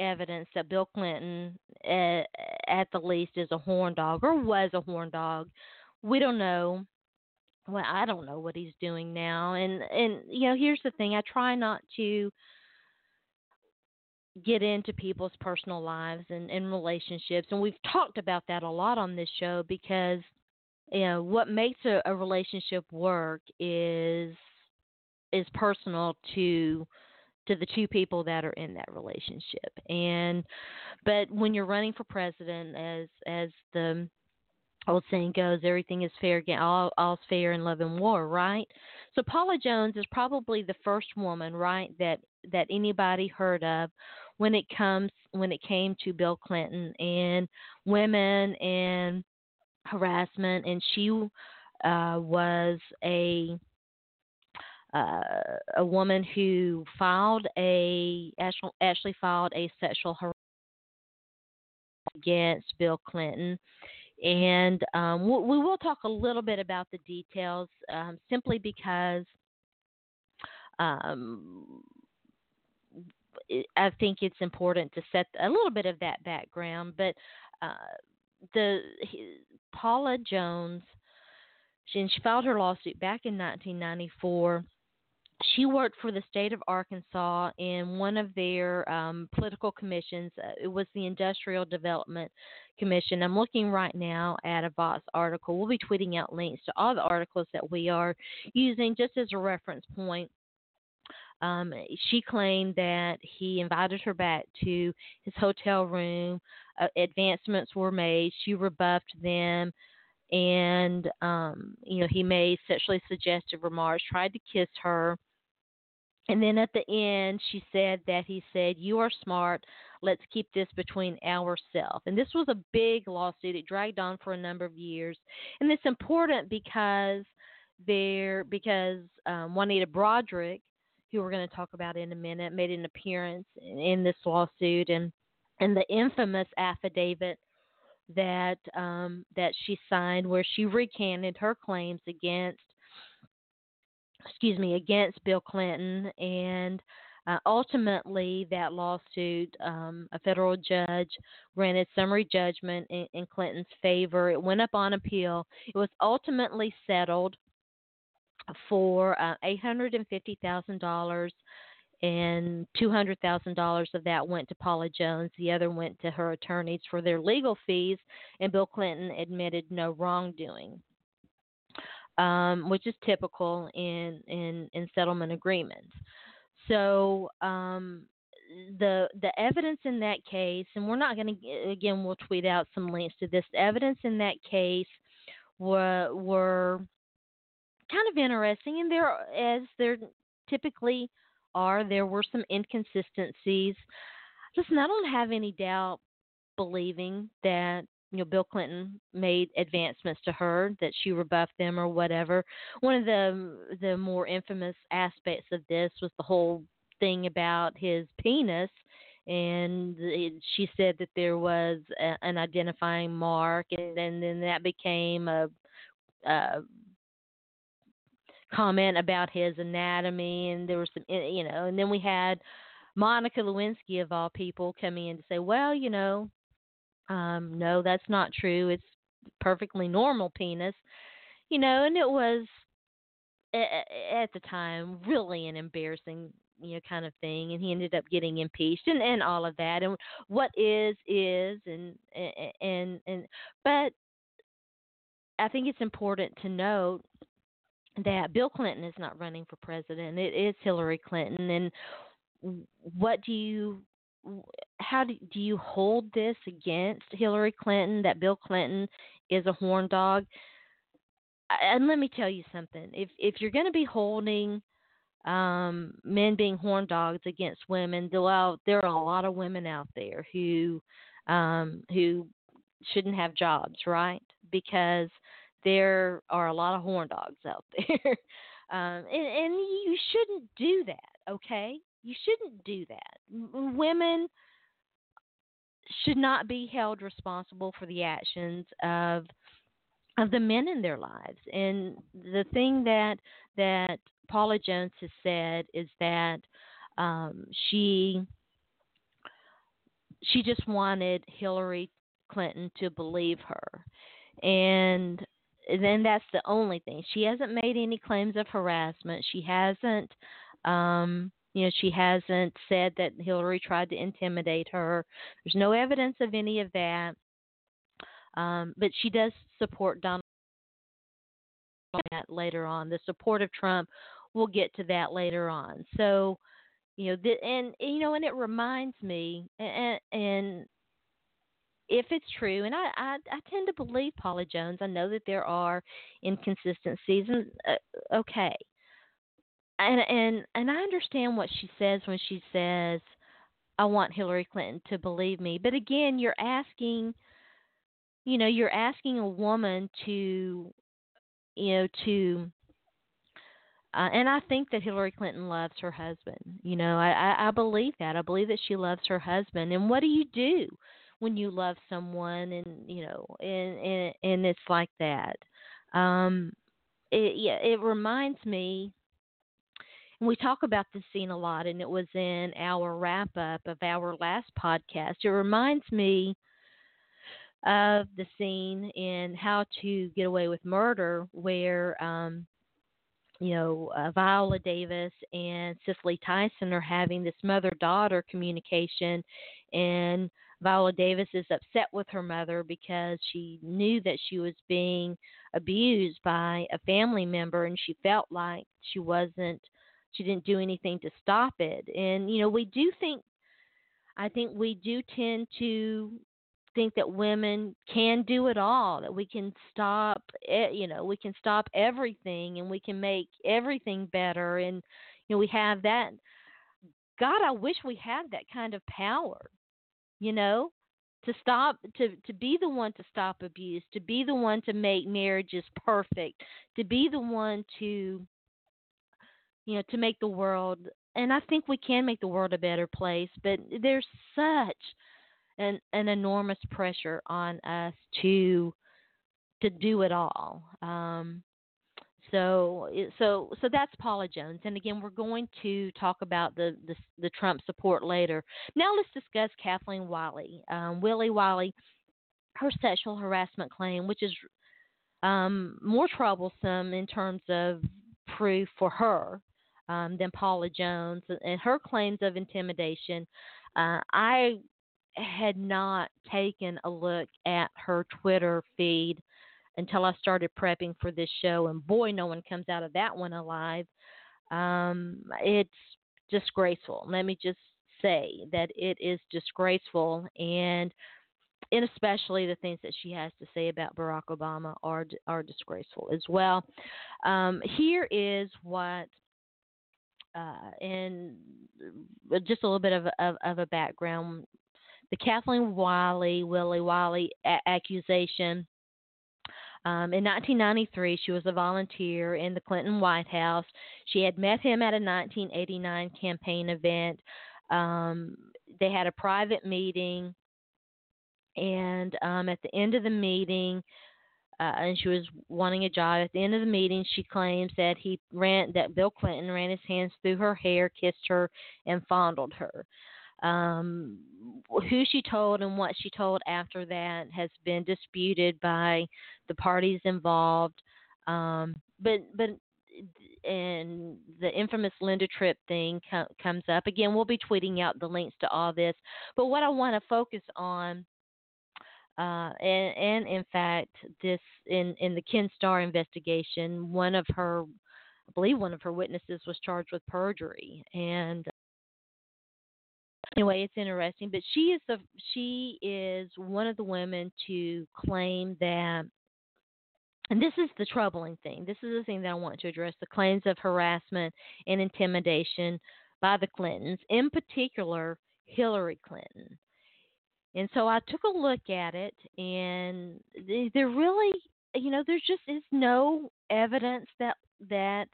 evidence that Bill Clinton, uh, at the least, is a horn dog or was a horn dog. We don't know. Well, I don't know what he's doing now. And, and you know, here's the thing. I try not to get into people's personal lives and, and relationships. And we've talked about that a lot on this show because, you know, what makes a, a relationship work is is personal to to the two people that are in that relationship. And, but when you're running for president, as, as the old saying goes, everything is fair game. All, all's fair in love and war, right? So Paula Jones is probably the first woman, right, that, that anybody heard of when it comes, when it came to Bill Clinton and women and harassment. And she uh, was a, Uh, a woman who filed a actually filed a sexual harassment against Bill Clinton, and um, we, we will talk a little bit about the details, um, simply because um, I think it's important to set a little bit of that background. But uh, the he, Paula Jones, she, and she filed her lawsuit back in nineteen ninety-four. She worked for the state of Arkansas in one of their um, political commissions. It was the Industrial Development Commission. I'm looking right now at a Vox article. We'll be tweeting out links to all the articles that we are using just as a reference point. Um, she claimed that he invited her back to his hotel room. Uh, advancements were made. She rebuffed them. And, um, you know, he made sexually suggestive remarks, tried to kiss her. And then at the end, she said that he said, "You are smart. Let's keep this between ourselves." And this was a big lawsuit. It dragged on for a number of years. And it's important because there, because um, Juanita Broaddrick, who we're going to talk about in a minute, made an appearance in, in this lawsuit. And, and the infamous affidavit that um, that she signed, where she recanted her claims against, excuse me, against Bill Clinton, and uh, ultimately that lawsuit, um, a federal judge granted summary judgment in, in Clinton's favor. It went up on appeal. It was ultimately settled for uh, eight hundred fifty thousand dollars. And two hundred thousand dollars of that went to Paula Jones. The other went to her attorneys for their legal fees, and Bill Clinton admitted no wrongdoing, um, which is typical in, in, in settlement agreements. So um, the the evidence in that case, and we're not going to, again, we'll tweet out some links to this. The evidence in that case were, were kind of interesting, and there, as they're typically are, there were some inconsistencies. Listen, I don't have any doubt believing that, you know, Bill Clinton made advancements to her, that she rebuffed them or whatever. One of the the more infamous aspects of this was the whole thing about his penis, and it, she said that there was a, an identifying mark, and, and then that became a, a comment about his anatomy, and there was some, you know, and then we had Monica Lewinsky, of all people, coming in to say, well, you know, Um, no, that's not true. It's perfectly normal penis, you know, and it was at the time really an embarrassing, you know, kind of thing. And he ended up getting impeached and, and all of that. And what is, is, and, and, and, but I think it's important to note that Bill Clinton is not running for president. It is Hillary Clinton. And what do you, how do, do you hold this against Hillary Clinton, that Bill Clinton is a horn dog? And let me tell you something. If if you're going to be holding um, men being horn dogs against women, well, there are a lot of women out there who um, who shouldn't have jobs, right? Because there are a lot of horn dogs out there. um, and, and you shouldn't do that, okay? You shouldn't do that. W- women should not be held responsible for the actions of of the men in their lives. And the thing that that Paula Jones has said is that um, she she just wanted Hillary Clinton to believe her. And then that's the only thing. She hasn't made any claims of harassment. She hasn't, um, you know, she hasn't said that Hillary tried to intimidate her. There's no evidence of any of that. Um, but she does support Donald Trump later on. The support of Trump, we'll get to that later on. So, you know, the, and, you know, and it reminds me, and, and if it's true, and I, I, I tend to believe Paula Jones. I know that there are inconsistencies, and uh, okay, and and and I understand what she says when she says, "I want Hillary Clinton to believe me." But again, you're asking, you know, you're asking a woman to, you know, to, uh, and I think that Hillary Clinton loves her husband. You know, I, I, I believe that. I believe that she loves her husband. And what do you do when you love someone and, you know, and, and, and it's like that? Um, it, yeah, it reminds me, and we talk about this scene a lot, and it was in our wrap up of our last podcast. It reminds me of the scene in How to Get Away with Murder, where, um, you know, uh, Viola Davis and Cicely Tyson are having this mother-daughter communication, and Viola Davis is upset with her mother because she knew that she was being abused by a family member, and she felt like she wasn't, she didn't do anything to stop it. And, you know, we do think, I think we do tend to think that women can do it all, that we can stop it, you know, we can stop everything and we can make everything better. And, you know, we have that. God, I wish we had that kind of power, you know, to stop, to, to be the one to stop abuse, to be the one to make marriages perfect, to be the one to, you know, to make the world. And I think we can make the world a better place, but there's such An, an enormous pressure on us to to do it all. Um, so so so that's Paula Jones. And again, we're going to talk about the the, the Trump support later. Now let's discuss Kathleen Willey, um, Willie Wiley, her sexual harassment claim, which is um, more troublesome in terms of proof for her um, than Paula Jones and her claims of intimidation. Uh, I had not taken a look at her Twitter feed until I started prepping for this show, and boy, no one comes out of that one alive. Um, it's disgraceful. Let me just say that it is disgraceful, and and especially the things that she has to say about Barack Obama are are disgraceful as well. Um, here is what. Uh, and just a little bit of of, of a background. The Kathleen Willey, Willie Wiley a- accusation. Um, in nineteen ninety-three, she was a volunteer in the Clinton White House. She had met him at a nineteen eighty-nine campaign event. Um, they had a private meeting. And um, at the end of the meeting, uh, and she was wanting a job. At the end of the meeting, she claims that he ran, that Bill Clinton ran his hands through her hair, kissed her, and fondled her. Um, who she told and what she told after that has been disputed by the parties involved. Um, but but and the infamous Linda Tripp thing com- comes up. Again, we'll be tweeting out the links to all this. But what I want to focus on, uh, and, and in fact, this in, in the Ken Starr investigation, one of her, I believe one of her witnesses was charged with perjury. And anyway, it's interesting. But she is the she is one of the women to claim that, and this is the troubling thing, this is the thing that I want to address, the claims of harassment and intimidation by the Clintons, in particular Hillary Clinton. And so I took a look at it, and there really, you know, there's just is no evidence that that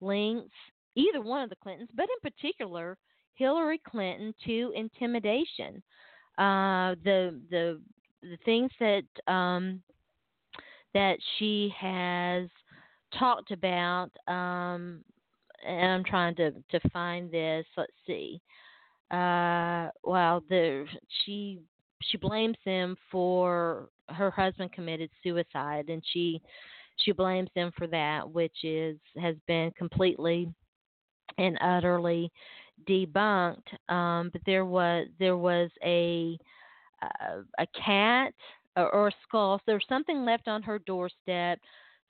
links either one of the Clintons, but in particular Hillary Clinton, to intimidation. Uh, the the the things that um, that she has talked about, um, and I'm trying to, to find this. Let's see. Uh, well, the she she blames him for her husband committed suicide, and she she blames him for that, which is has been completely and utterly debunked. Um, but there was there was a uh, a cat or, or a skull. So there was something left on her doorstep.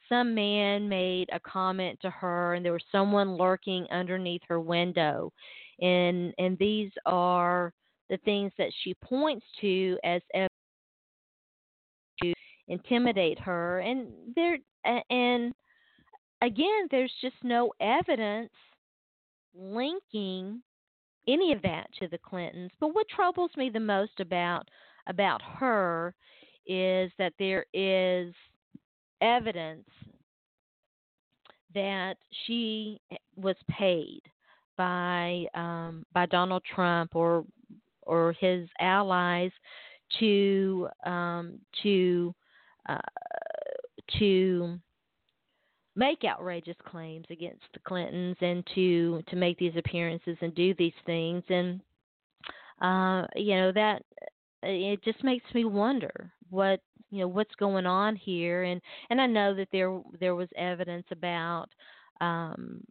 Some man made a comment to her, and there was someone lurking underneath her window. And and these are the things that she points to as evidence to intimidate her. And there and again, there's just no evidence linking any of that to the Clintons. But what troubles me the most about about her is that there is evidence that she was paid by um, by Donald Trump or or his allies to um, to uh, to make outrageous claims against the Clintons and to, to make these appearances and do these things. And, uh, you know, that it just makes me wonder what, you know, what's going on here. And, and I know that there, there was evidence about, um,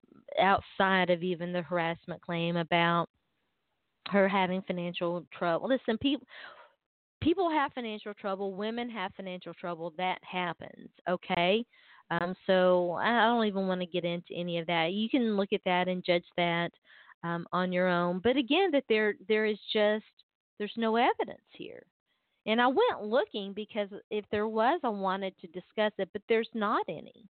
outside of even the harassment claim, about her having financial trouble. Listen, people, people have financial trouble. Women have financial trouble. That happens. Okay. Um, so I don't even want to get into any of that. You can look at that and judge that um, on your own. But again, that there there is just there's no evidence here. And I went looking because if there was, I wanted to discuss it, but there's not any.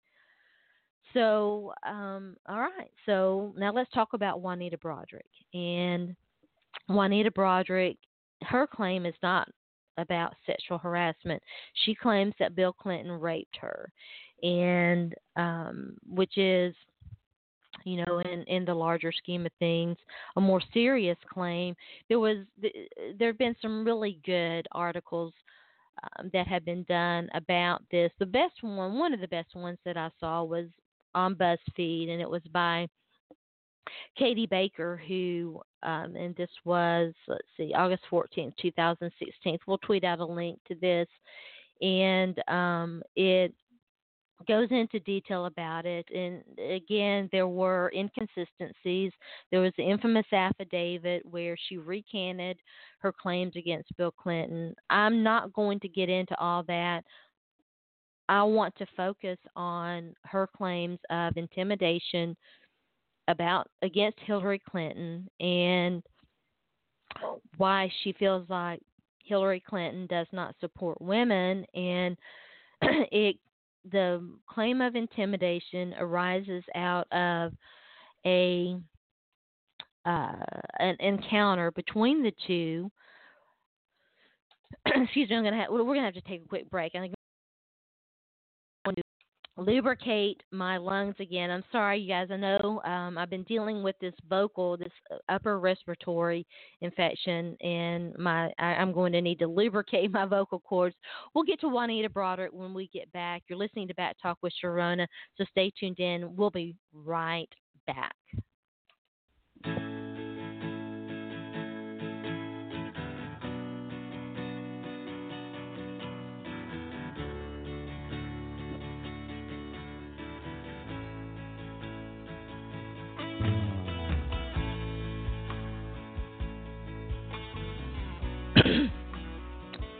So um, all right. So now let's talk about Juanita Broaddrick. And Juanita Broaddrick, her claim is not about sexual harassment. She claims that Bill Clinton raped her. And um, which is, you know, in, in the larger scheme of things, a more serious claim. There was there have been some really good articles um, that have been done about this. The best one, one of the best ones that I saw was on BuzzFeed, and it was by Katie Baker, who, um, and this was, let's see, August fourteenth, twenty sixteen. We'll tweet out a link to this, and um, it goes into detail about it. And again, there were inconsistencies. There was the infamous affidavit where she recanted her claims against Bill Clinton. I'm not going to get into all that. I want to focus on her claims of intimidation about against Hillary Clinton and why she feels like Hillary Clinton does not support women. And it the claim of intimidation arises out of a uh, an encounter between the two. Excuse me. I'm gonna have, we're gonna have to take a quick break. I think I'm going to lubricate my lungs again. I'm sorry, you guys. I know um, I've been dealing with this vocal, this upper respiratory infection, and my I, I'm going to need to lubricate my vocal cords. We'll get to Juanita Broaddrick when we get back. You're listening to Back Talk with Sharona, so stay tuned in. We'll be right back.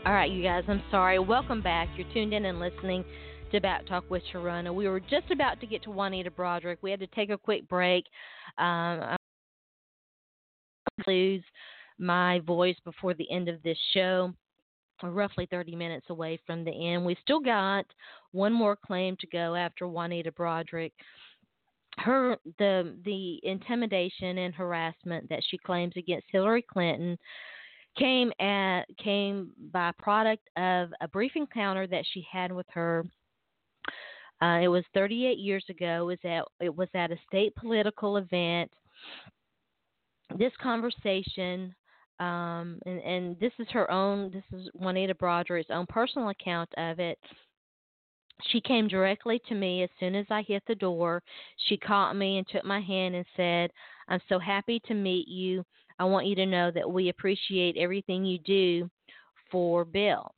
All right, you guys, I'm sorry. Welcome back. You're tuned in and listening to About Talk with Sharona. We were just about to get to Juanita Broaddrick. We had to take a quick break. Um, I lose my voice before the end of this show. We're roughly thirty minutes away from the end. We still got one more claim to go after Juanita Broaddrick. Her the the intimidation and harassment that she claims against Hillary Clinton came at came by product of a brief encounter that she had with her. Uh, it was thirty-eight years ago. It was at it was at a state political event. This conversation, um, and, and this is her own. This is Juanita Broaddrick's own personal account of it. She came directly to me as soon as I hit the door. She caught me and took my hand and said, "I'm so happy to meet you. I want you to know that we appreciate everything you do for Bill."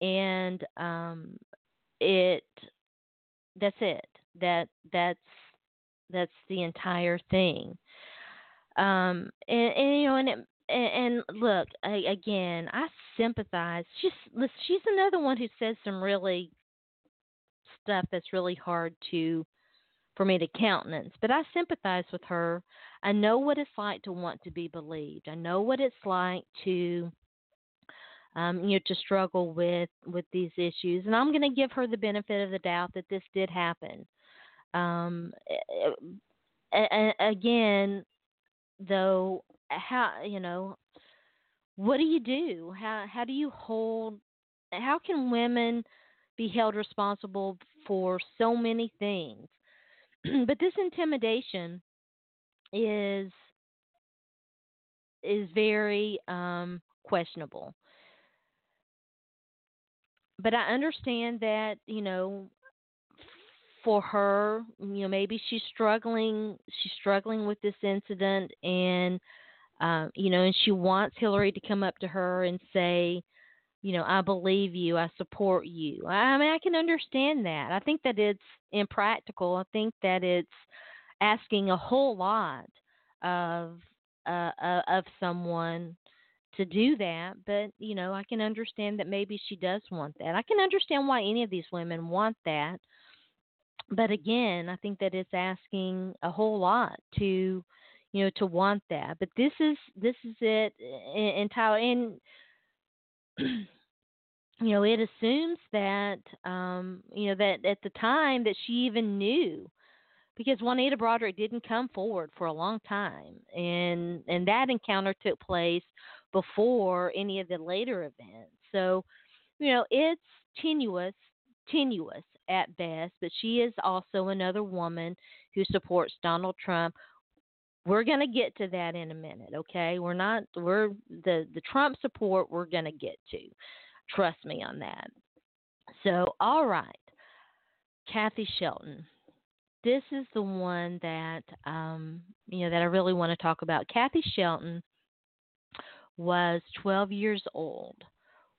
And um, it, that's it. That that's that's the entire thing. Um, and, and you know, and it, and, and look, I, again, I sympathize. She's listen, she's another one who says some really stuff that's really hard to for me to countenance, but I sympathize with her. I know what it's like to want to be believed. I know what it's like to, um, you know, to struggle with, with these issues. And I'm going to give her the benefit of the doubt that this did happen. Um, again, though, how, you know, what do you do? How, how do you hold, how can women be held responsible for so many things? But this intimidation is is very um, questionable. But I understand that, you know, for her, you know, maybe she's struggling. She's struggling with this incident, and uh, you know, and she wants Hillary to come up to her and say, you know, I believe you, I support you. I mean, I can understand that. I think that it's impractical. I think that it's asking a whole lot of uh, of someone to do that. But, you know, I can understand that maybe she does want that. I can understand why any of these women want that. But, again, I think that it's asking a whole lot to, you know, to want that. But this is, this is it entirely. And, you know, it assumes that, um, you know, that at the time that she even knew, because Juanita Broaddrick didn't come forward for a long time. And, and that encounter took place before any of the later events. So, you know, it's tenuous, tenuous at best, but she is also another woman who supports Donald Trump. We're going to get to that in a minute, okay? We're not, we're, the, the Trump support we're going to get to. Trust me on that. So, all right. Kathy Shelton. This is the one that, um, you know, that I really want to talk about. Kathy Shelton was twelve years old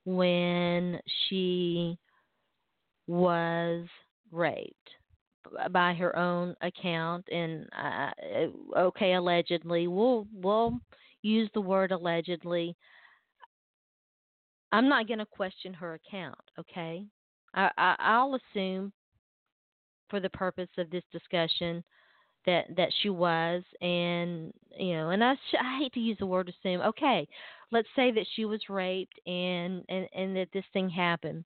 when she was raped, by her own account, and uh, okay, allegedly. We'll we'll use the word allegedly. I'm not going to question her account, okay? I, I, I'll assume, for the purpose of this discussion, that that she was, and you know, and I sh- I hate to use the word assume. Okay, let's say that she was raped, and and, and that this thing happened.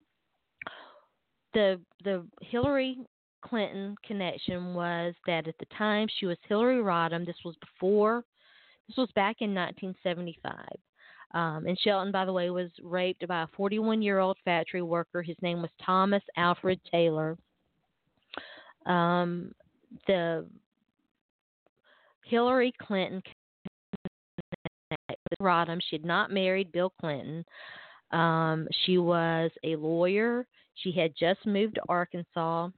The the Hillary Clinton connection was that at the time she was Hillary Rodham. This was before, this was back in nineteen seventy-five. Um, and Shelton, by the way, was raped by a forty-one-year-old factory worker. His name was Thomas Alfred Taylor. Um, the Hillary Clinton with Rodham. She had not married Bill Clinton. Um, she was a lawyer. She had just moved to Arkansas.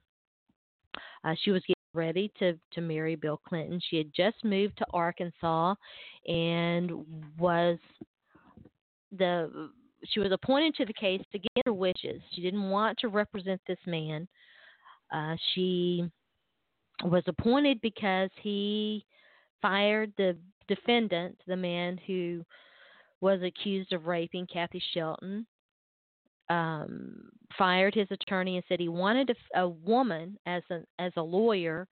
Uh, she was getting ready to, to marry Bill Clinton. She had just moved to Arkansas and was the she was appointed to the case to get her wishes. She didn't want to represent this man. Uh, she was appointed because he fired the defendant, the man who was accused of raping Kathy Shelton. um, fired his attorney and said he wanted a, a woman as a, as a lawyer,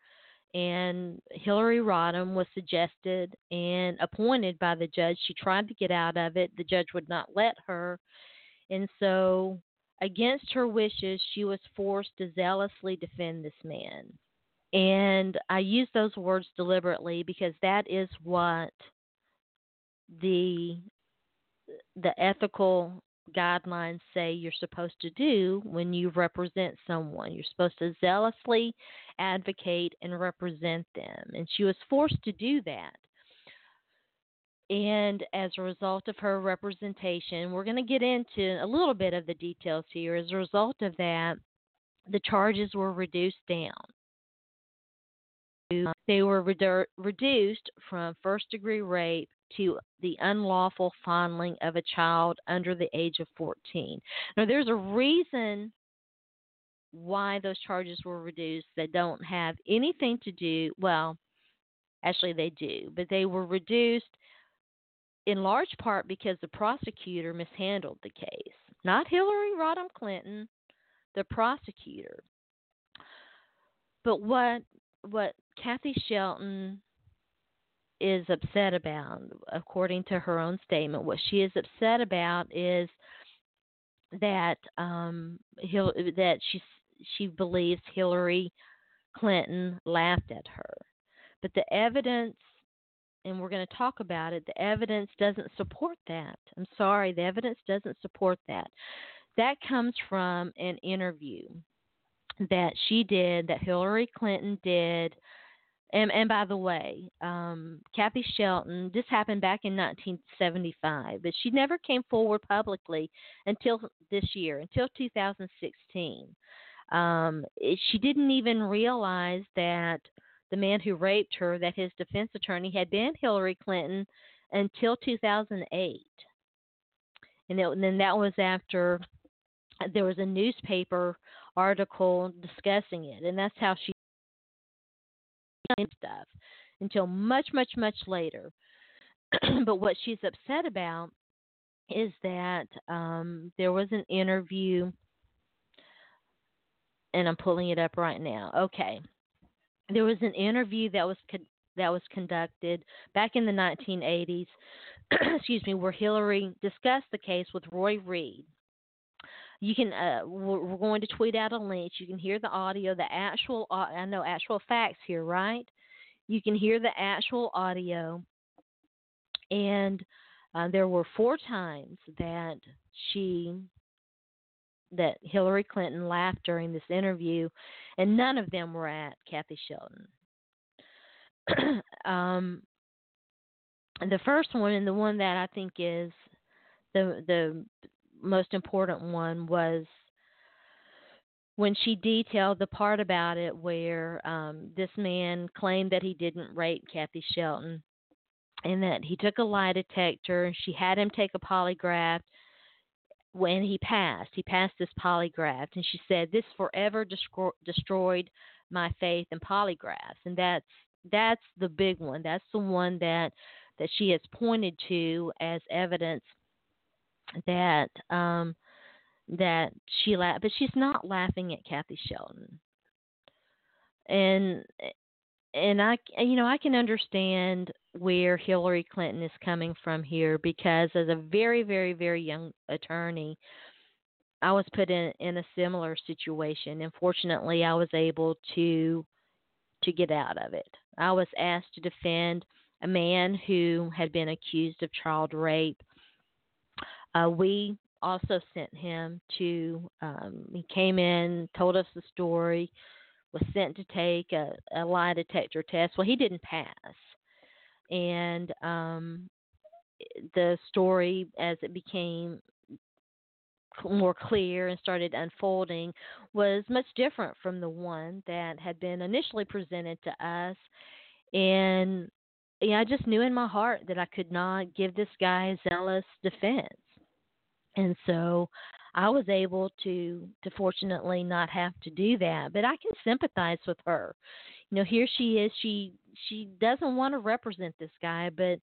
and Hillary Rodham was suggested and appointed by the judge. She tried to get out of it. The judge would not let her. And so against her wishes, she was forced to zealously defend this man. And I use those words deliberately because that is what the the ethical guidelines say you're supposed to do when you represent someone. You're supposed to zealously advocate and represent them. And she was forced to do that. And as a result of her representation, we're going to get into a little bit of the details here. As a result of that, the charges were reduced down. They were redu- reduced from first-degree rape to the unlawful fondling of a child under the age of fourteen. Now, there's a reason why those charges were reduced. They don't have anything to do, well, actually they do, but they were reduced in large part because the prosecutor mishandled the case. Not Hillary Rodham Clinton, the prosecutor. But what what Kathy Shelton is upset about, according to her own statement, what she is upset about is that um, Hil- that she she believes Hillary Clinton laughed at her. But the evidence, and we're going to talk about it, the evidence doesn't support that. I'm sorry, the evidence doesn't support that. That comes from an interview that she did, that Hillary Clinton did. And, and by the way, um, Kathy Shelton, this happened back in nineteen seventy-five, but she never came forward publicly until this year, until two thousand sixteen. Um, it, she didn't even realize that the man who raped her, that his defense attorney had been Hillary Clinton until two thousand eight. And, it, and then that was after there was a newspaper article discussing it, and that's how she did stuff until much, much, much later. But what she's upset about is that um, there was an interview, and I'm pulling it up right now. Okay, there was an interview that was con- that was conducted back in the nineteen eighties, excuse me, where Hillary discussed the case with Roy Reed. You can. Uh, we're going to tweet out a link. You can hear the audio, the actual. I know actual facts here, right? You can hear the actual audio, and uh, there were four times that she, that Hillary Clinton laughed during this interview, and none of them were at Kathy Shelton. um, the first one, and the one that I think is the the. most important one, was when she detailed the part about it where um, this man claimed that he didn't rape Kathy Shelton and that he took a lie detector and she had him take a polygraph. When he passed, he passed this polygraph, and she said, "This forever descro- destroyed my faith in polygraphs." And that's, that's the big one. That's the one that, that she has pointed to as evidence that um, that she laughed, but she's not laughing at Kathy Shelton. And and I you know I can understand where Hillary Clinton is coming from here, because as a very very very young attorney, I was put in, in a similar situation, and fortunately I was able to to get out of it. I was asked to defend a man who had been accused of child rape. Uh, we also sent him to, um, he came in, told us the story, was sent to take a, a lie detector test. Well, he didn't pass. And um, the story, as it became more clear and started unfolding, was much different from the one that had been initially presented to us. And yeah, I just knew in my heart that I could not give this guy a zealous defense. And so I was able to, to fortunately not have to do that. But I can sympathize with her. You know, here she is. She she doesn't want to represent this guy, but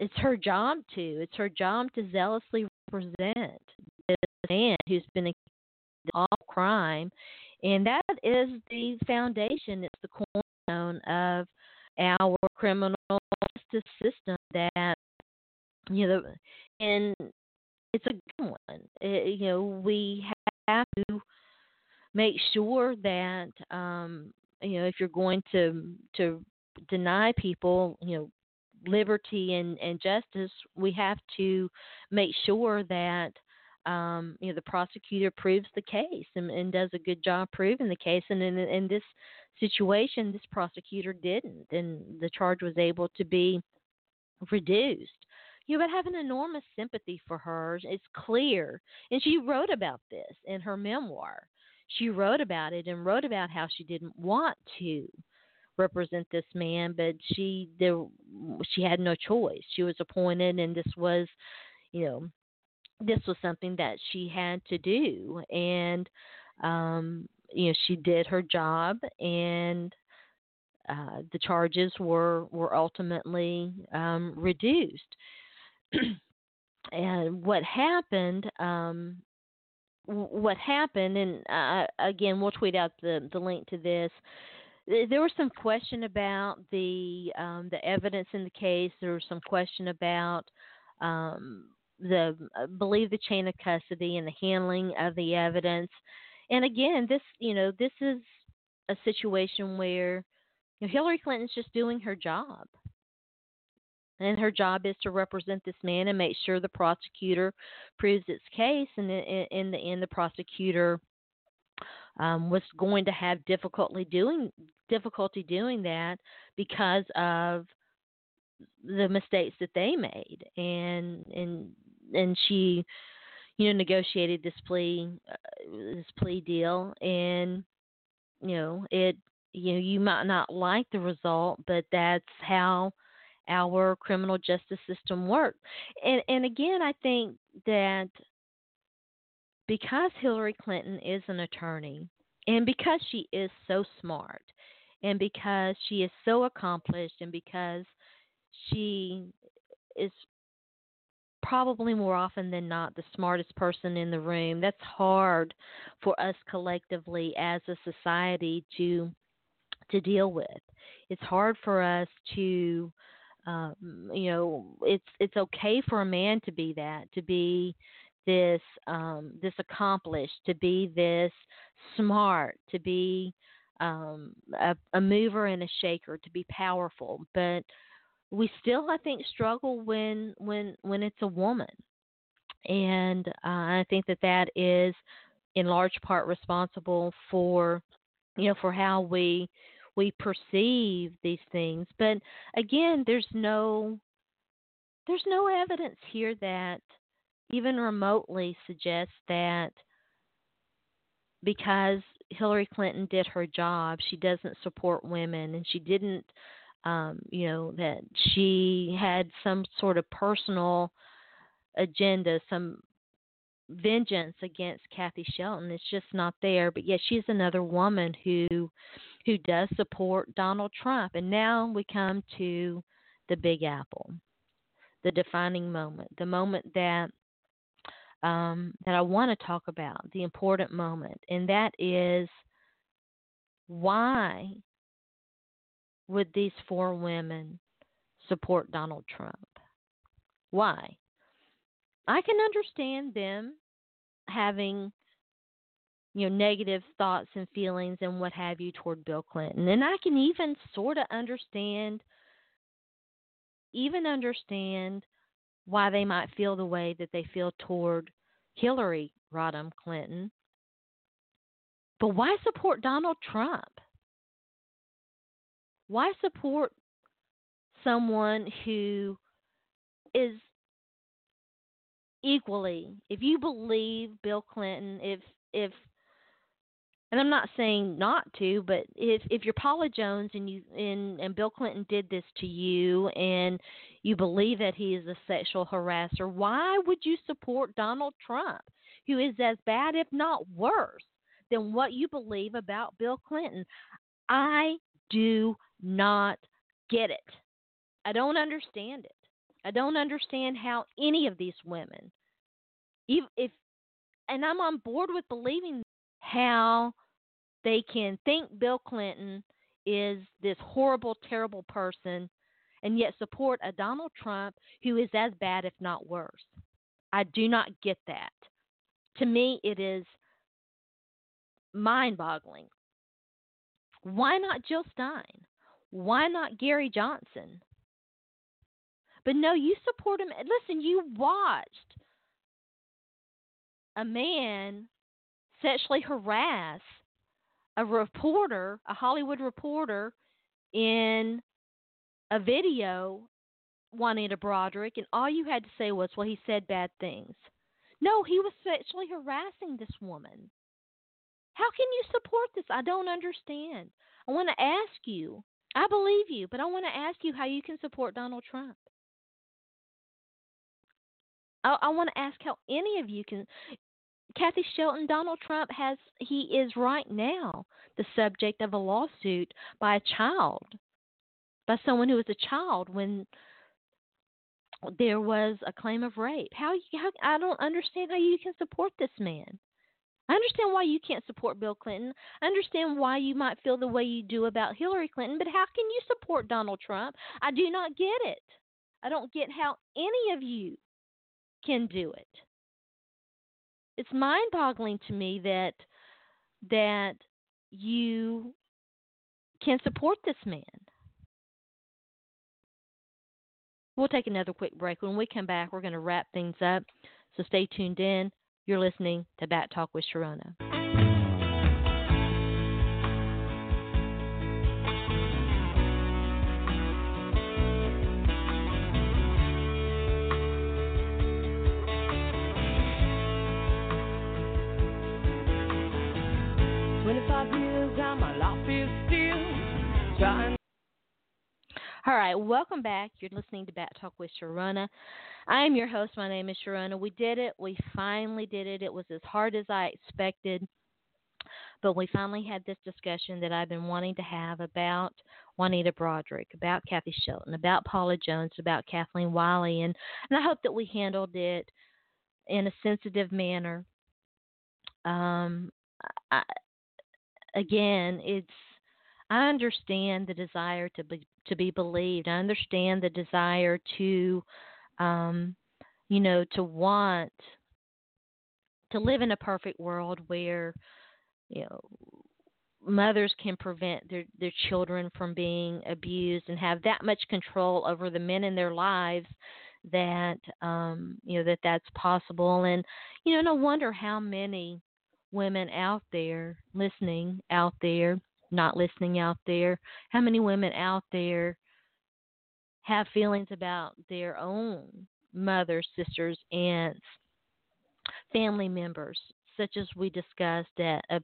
it's her job to. It's her job to zealously represent this man who's been accused of all crime. And that is the foundation. It's the cornerstone of our criminal justice system that, you know, and it's a good one. It, you know, we have to make sure that, um, you know, if you're going to to deny people, you know, liberty and, and justice, we have to make sure that, um, you know, the prosecutor proves the case and, and does a good job proving the case. And in, in this situation, this prosecutor didn't, and the charge was able to be reduced. You know, but I have an enormous sympathy for her. It's clear. And she wrote about this in her memoir. She wrote about it and wrote about how she didn't want to represent this man, but she there, she had no choice. She was appointed, and this was, you know, this was something that she had to do. And, um, you know, she did her job, and uh, the charges were, were ultimately um, reduced. And what happened, um, what happened, and uh, again, we'll tweet out the, the link to this. There was some question about the um, the evidence in the case. There was some question about um, the I believe the chain of custody and the handling of the evidence. And again, this you know this is a situation where you know, Hillary Clinton's just doing her job, and her job is to represent this man and make sure the prosecutor proves its case. And in the end, the prosecutor um, was going to have difficulty doing. difficulty doing that because of the mistakes that they made. And, and, and she, you know, negotiated this plea, uh, this plea deal. And, you know, it, you know, you might not like the result, but that's how our criminal justice system works. And, and again, I think that because Hillary Clinton is an attorney, and because she is so smart, and because she is so accomplished, and because she is probably more often than not the smartest person in the room, that's hard for us collectively as a society to to deal with. It's hard for us to, um, you know, it's it's okay for a man to be that, to be this um, this accomplished, to be this smart, to be Um, a, a mover and a shaker, to be powerful. But we still, I think, struggle when when when it's a woman. And uh, I think that that is in large part responsible for, you know, for how we we perceive these things. But again, there's no there's no evidence here that even remotely suggests that because Hillary Clinton did her job, she doesn't support women, and she didn't, um, you know, that she had some sort of personal agenda, some vengeance against Kathy Shelton. It's just not there. But yet she's another woman who, who does support Donald Trump. And now we come to the Big Apple, the defining moment, the moment that Um, that I want to talk about, the important moment, and that is why would these four women support Donald Trump? Why? I can understand them having, you know, negative thoughts and feelings and what have you toward Bill Clinton, and I can even sort of understand, even understand why they might feel the way that they feel toward Hillary Rodham Clinton. But why support Donald Trump? Why support someone who is equally, if you believe Bill Clinton, if, if, and I'm not saying not to, but if, if you're Paula Jones and you and, and Bill Clinton did this to you and you believe that he is a sexual harasser, why would you support Donald Trump, who is as bad, if not worse, than what you believe about Bill Clinton? I do not get it. I don't understand it. I don't understand how any of these women, if, if and I'm on board with believing how they can think Bill Clinton is this horrible, terrible person and yet support a Donald Trump who is as bad, if not worse. I do not get that. To me, it is mind-boggling. Why not Jill Stein? Why not Gary Johnson? But no, you support him. Listen, you watched a man sexually harass a reporter, a Hollywood reporter, in a video, Juanita Broaddrick, and all you had to say was, well, he said bad things. No, he was sexually harassing this woman. How can you support this? I don't understand. I want to ask you. I believe you, but I want to ask you how you can support Donald Trump. I, I want to ask how any of you can. Kathy Shelton, Donald Trump has, he is right now the subject of a lawsuit by a child, by someone who was a child when there was a claim of rape. How, how I don't understand how you can support this man. I understand why you can't support Bill Clinton. I understand why you might feel the way you do about Hillary Clinton, but how can you support Donald Trump? I do not get it. I don't get how any of you can do it. It's mind-boggling to me that that you can support this man. We'll take another quick break. When we come back, we're going to wrap things up, so stay tuned in. You're listening to Bat Talk with Sharona. twenty-five years, I'm a lot still trying. All right, welcome back. You're listening to Bat Talk with Sharona. I am your host. My name is Sharona. We did it. We finally did it. It was as hard as I expected, but we finally had this discussion that I've been wanting to have about Juanita Broaddrick, about Kathy Shelton, about Paula Jones, about Kathleen Willey, and, and I hope that we handled it in a sensitive manner. Um, I, again, it's I understand the desire to be to be believed. I understand the desire to, um, you know, to want to live in a perfect world where, you know, mothers can prevent their, their children from being abused and have that much control over the men in their lives that, um, you know, that that's possible. And, you know, no wonder how many women out there listening out there not listening out there, how many women out there have feelings about their own mothers, sisters, aunts, family members, such as we discussed at, uh,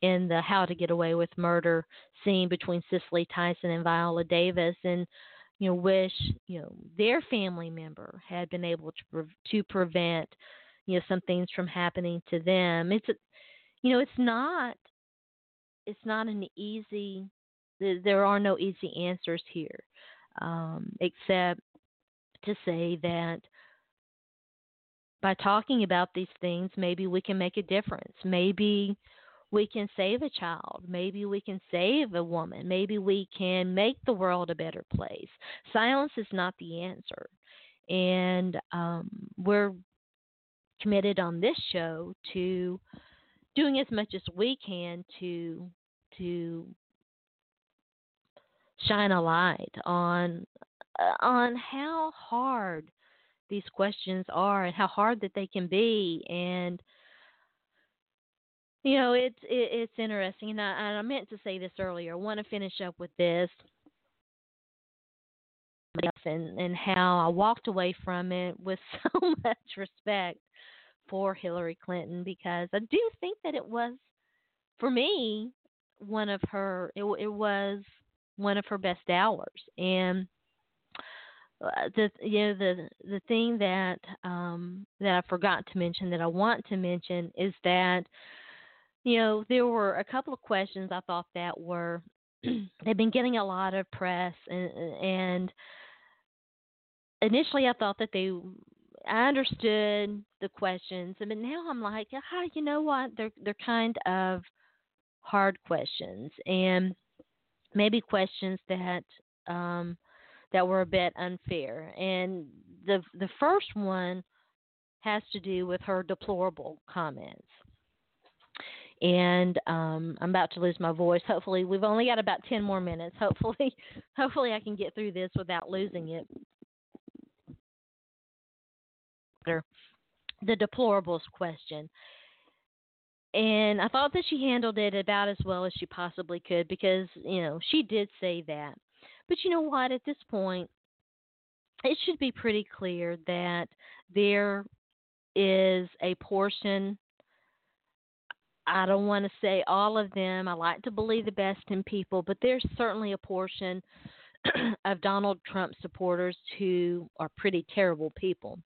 in the How to Get Away with Murder scene between Cicely Tyson and Viola Davis, and, you know, wish, you know, their family member had been able to, pre- to prevent, you know, some things from happening to them. It's, you know, it's not, It's not an easy, there are no easy answers here, um, except to say that by talking about these things, maybe we can make a difference. Maybe we can save a child. Maybe we can save a woman. Maybe we can make the world a better place. Silence is not the answer. And um, we're committed on this show to doing as much as we can to to shine a light on on how hard these questions are and how hard that they can be. And you know, it's it, it's interesting. And I, I meant to say this earlier. I want to finish up with this and and how I walked away from it with so much respect for Hillary Clinton, because I do think that it was, for me, one of her, it, it was one of her best hours. And the, you know, the, the thing that, um, that I forgot to mention that I want to mention is that, you know, there were a couple of questions I thought that were, they've been getting a lot of press, and, and initially I thought that they, I understood the questions, but now I'm like, ah, you know what? They're they're kind of hard questions, and maybe questions that um, that were a bit unfair. And the the first one has to do with her deplorable comments. And um, I'm about to lose my voice. Hopefully, we've only got about ten more minutes. Hopefully, hopefully I can get through this without losing it. The deplorables question. And I thought that she handled it about as well as she possibly could because, you know, she did say that. But you know what? At this point, it should be pretty clear that there is a portion, I don't want to say all of them, I like to believe the best in people, but there's certainly a portion of Donald Trump supporters who are pretty terrible people,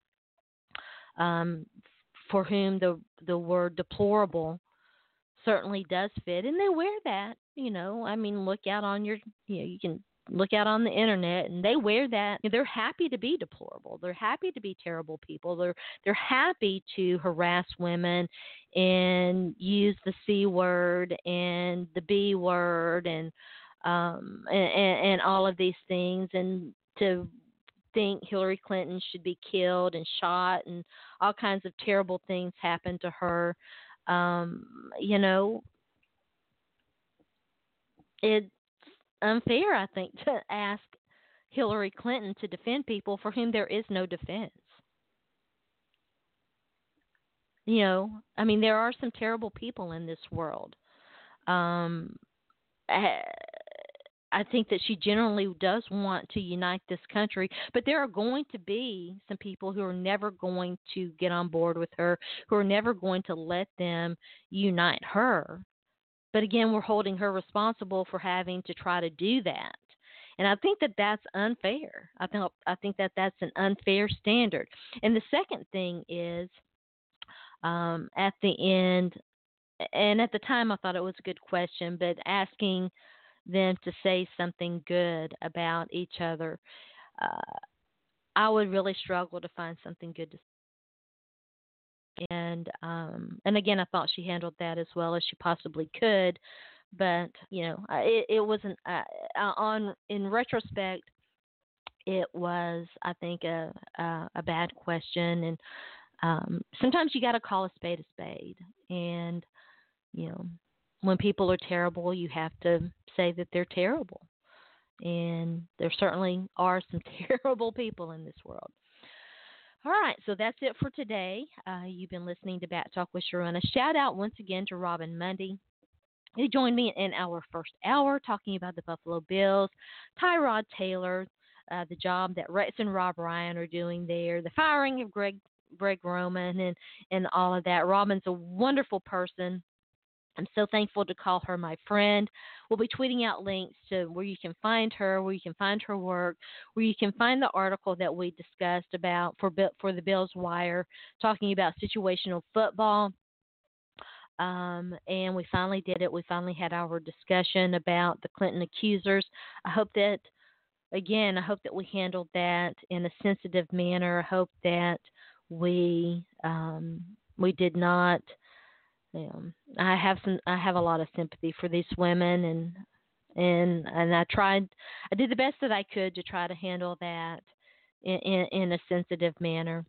um, for whom the the word deplorable certainly does fit. And they wear that, you know, I mean, look out on your, you know, you can look out on the internet, and they wear that. They're happy to be deplorable. They're happy to be terrible people. They're they're happy to harass women and use the C word and the B word and um and, and, and all of these things, and to think Hillary Clinton should be killed and shot and all kinds of terrible things happen to her. Um, you know, it's unfair, I think, to ask Hillary Clinton to defend people for whom there is no defense. You know, I mean, there are some terrible people in this world. Um, I, I think that she generally does want to unite this country, but there are going to be some people who are never going to get on board with her, who are never going to let them unite her. But again, we're holding her responsible for having to try to do that. And I think that that's unfair. I think, I think that that's an unfair standard. And the second thing is, um, at the end, and at the time I thought it was a good question, but asking them to say something good about each other, uh, I would really struggle to find something good to say. And um, and again, I thought she handled that as well as she possibly could. But you know, it, it wasn't. Uh, on in retrospect, it was, I think, a a, a bad question. And um, sometimes you got to call a spade a spade. And you know, when people are terrible, you have to say that they're terrible. And there certainly are some terrible people in this world. All right, so that's it for today. Uh, you've been listening to Bat Talk with Sharona. Shout out once again to Robyn Mundy, who joined me in our first hour talking about the Buffalo Bills, Tyrod Taylor, uh, the job that Rex and Rob Ryan are doing there, the firing of Greg, Greg Roman, and, and all of that. Robin's a wonderful person. I'm so thankful to call her my friend. We'll be tweeting out links to where you can find her, where you can find her work, where you can find the article that we discussed about for for the Bills Wire, talking about situational football. Um, and we finally did it. We finally had our discussion about the Clinton accusers. I hope that, again, I hope that we handled that in a sensitive manner. I hope that we um, we did not. Um, I have some. I have a lot of sympathy for these women, and and and I tried. I did the best that I could to try to handle that in in, in a sensitive manner.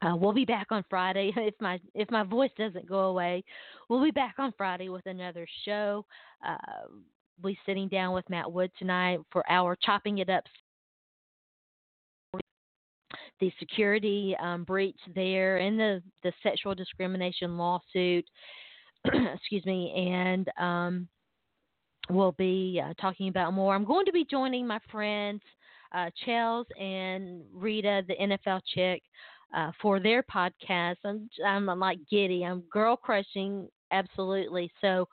Uh, we'll be back on Friday if my if my voice doesn't go away. We'll be back on Friday with another show. Uh, we'll be sitting down with Matt Wood tonight for our Chopping It Up. The security um, breach there, and the, the sexual discrimination lawsuit, excuse me, and um, we'll be uh, talking about more. I'm going to be joining my friends, uh, Chels and Rita, the N F L chick, uh, for their podcast. I'm, I'm, I'm like giddy. I'm girl crushing, absolutely. So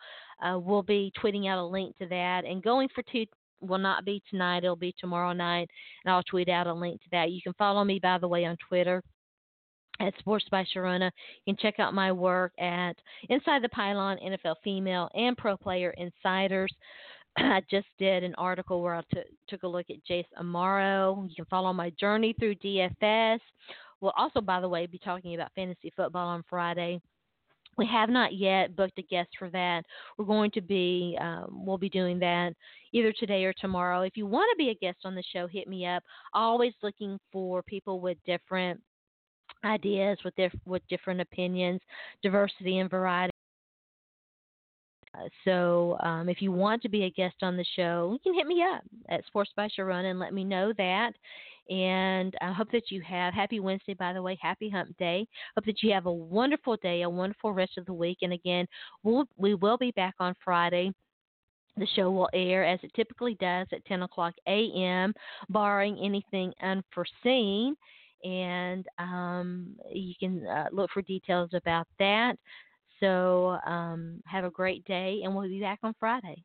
uh, we'll be tweeting out a link to that, and going for two will not be tonight. It'll be tomorrow night, and I'll tweet out a link to that. You can follow me, by the way, on Twitter at Sports by Sharona. You can check out my work at Inside the Pylon, N F L Female, and Pro Player Insiders. I just did an article where I t- took a look at Jace Amaro. You can follow my journey through D F S, We'll also, by the way, be talking about fantasy football on Friday. We have not yet booked a guest for that. We're going to be, um, we'll be doing that either today or tomorrow. If you want to be a guest on the show, hit me up. Always looking for people with different ideas, with their, with different opinions, diversity and variety. So um, if you want to be a guest on the show, you can hit me up at Sports by Sharona and let me know that. And I hope that you have happy Wednesday, by the way, happy hump day. Hope that you have a wonderful day, a wonderful rest of the week. And again, we'll, we will be back on Friday. The show will air as it typically does at ten o'clock a.m., barring anything unforeseen. And um, you can uh, look for details about that. So um, have a great day, and we'll be back on Friday.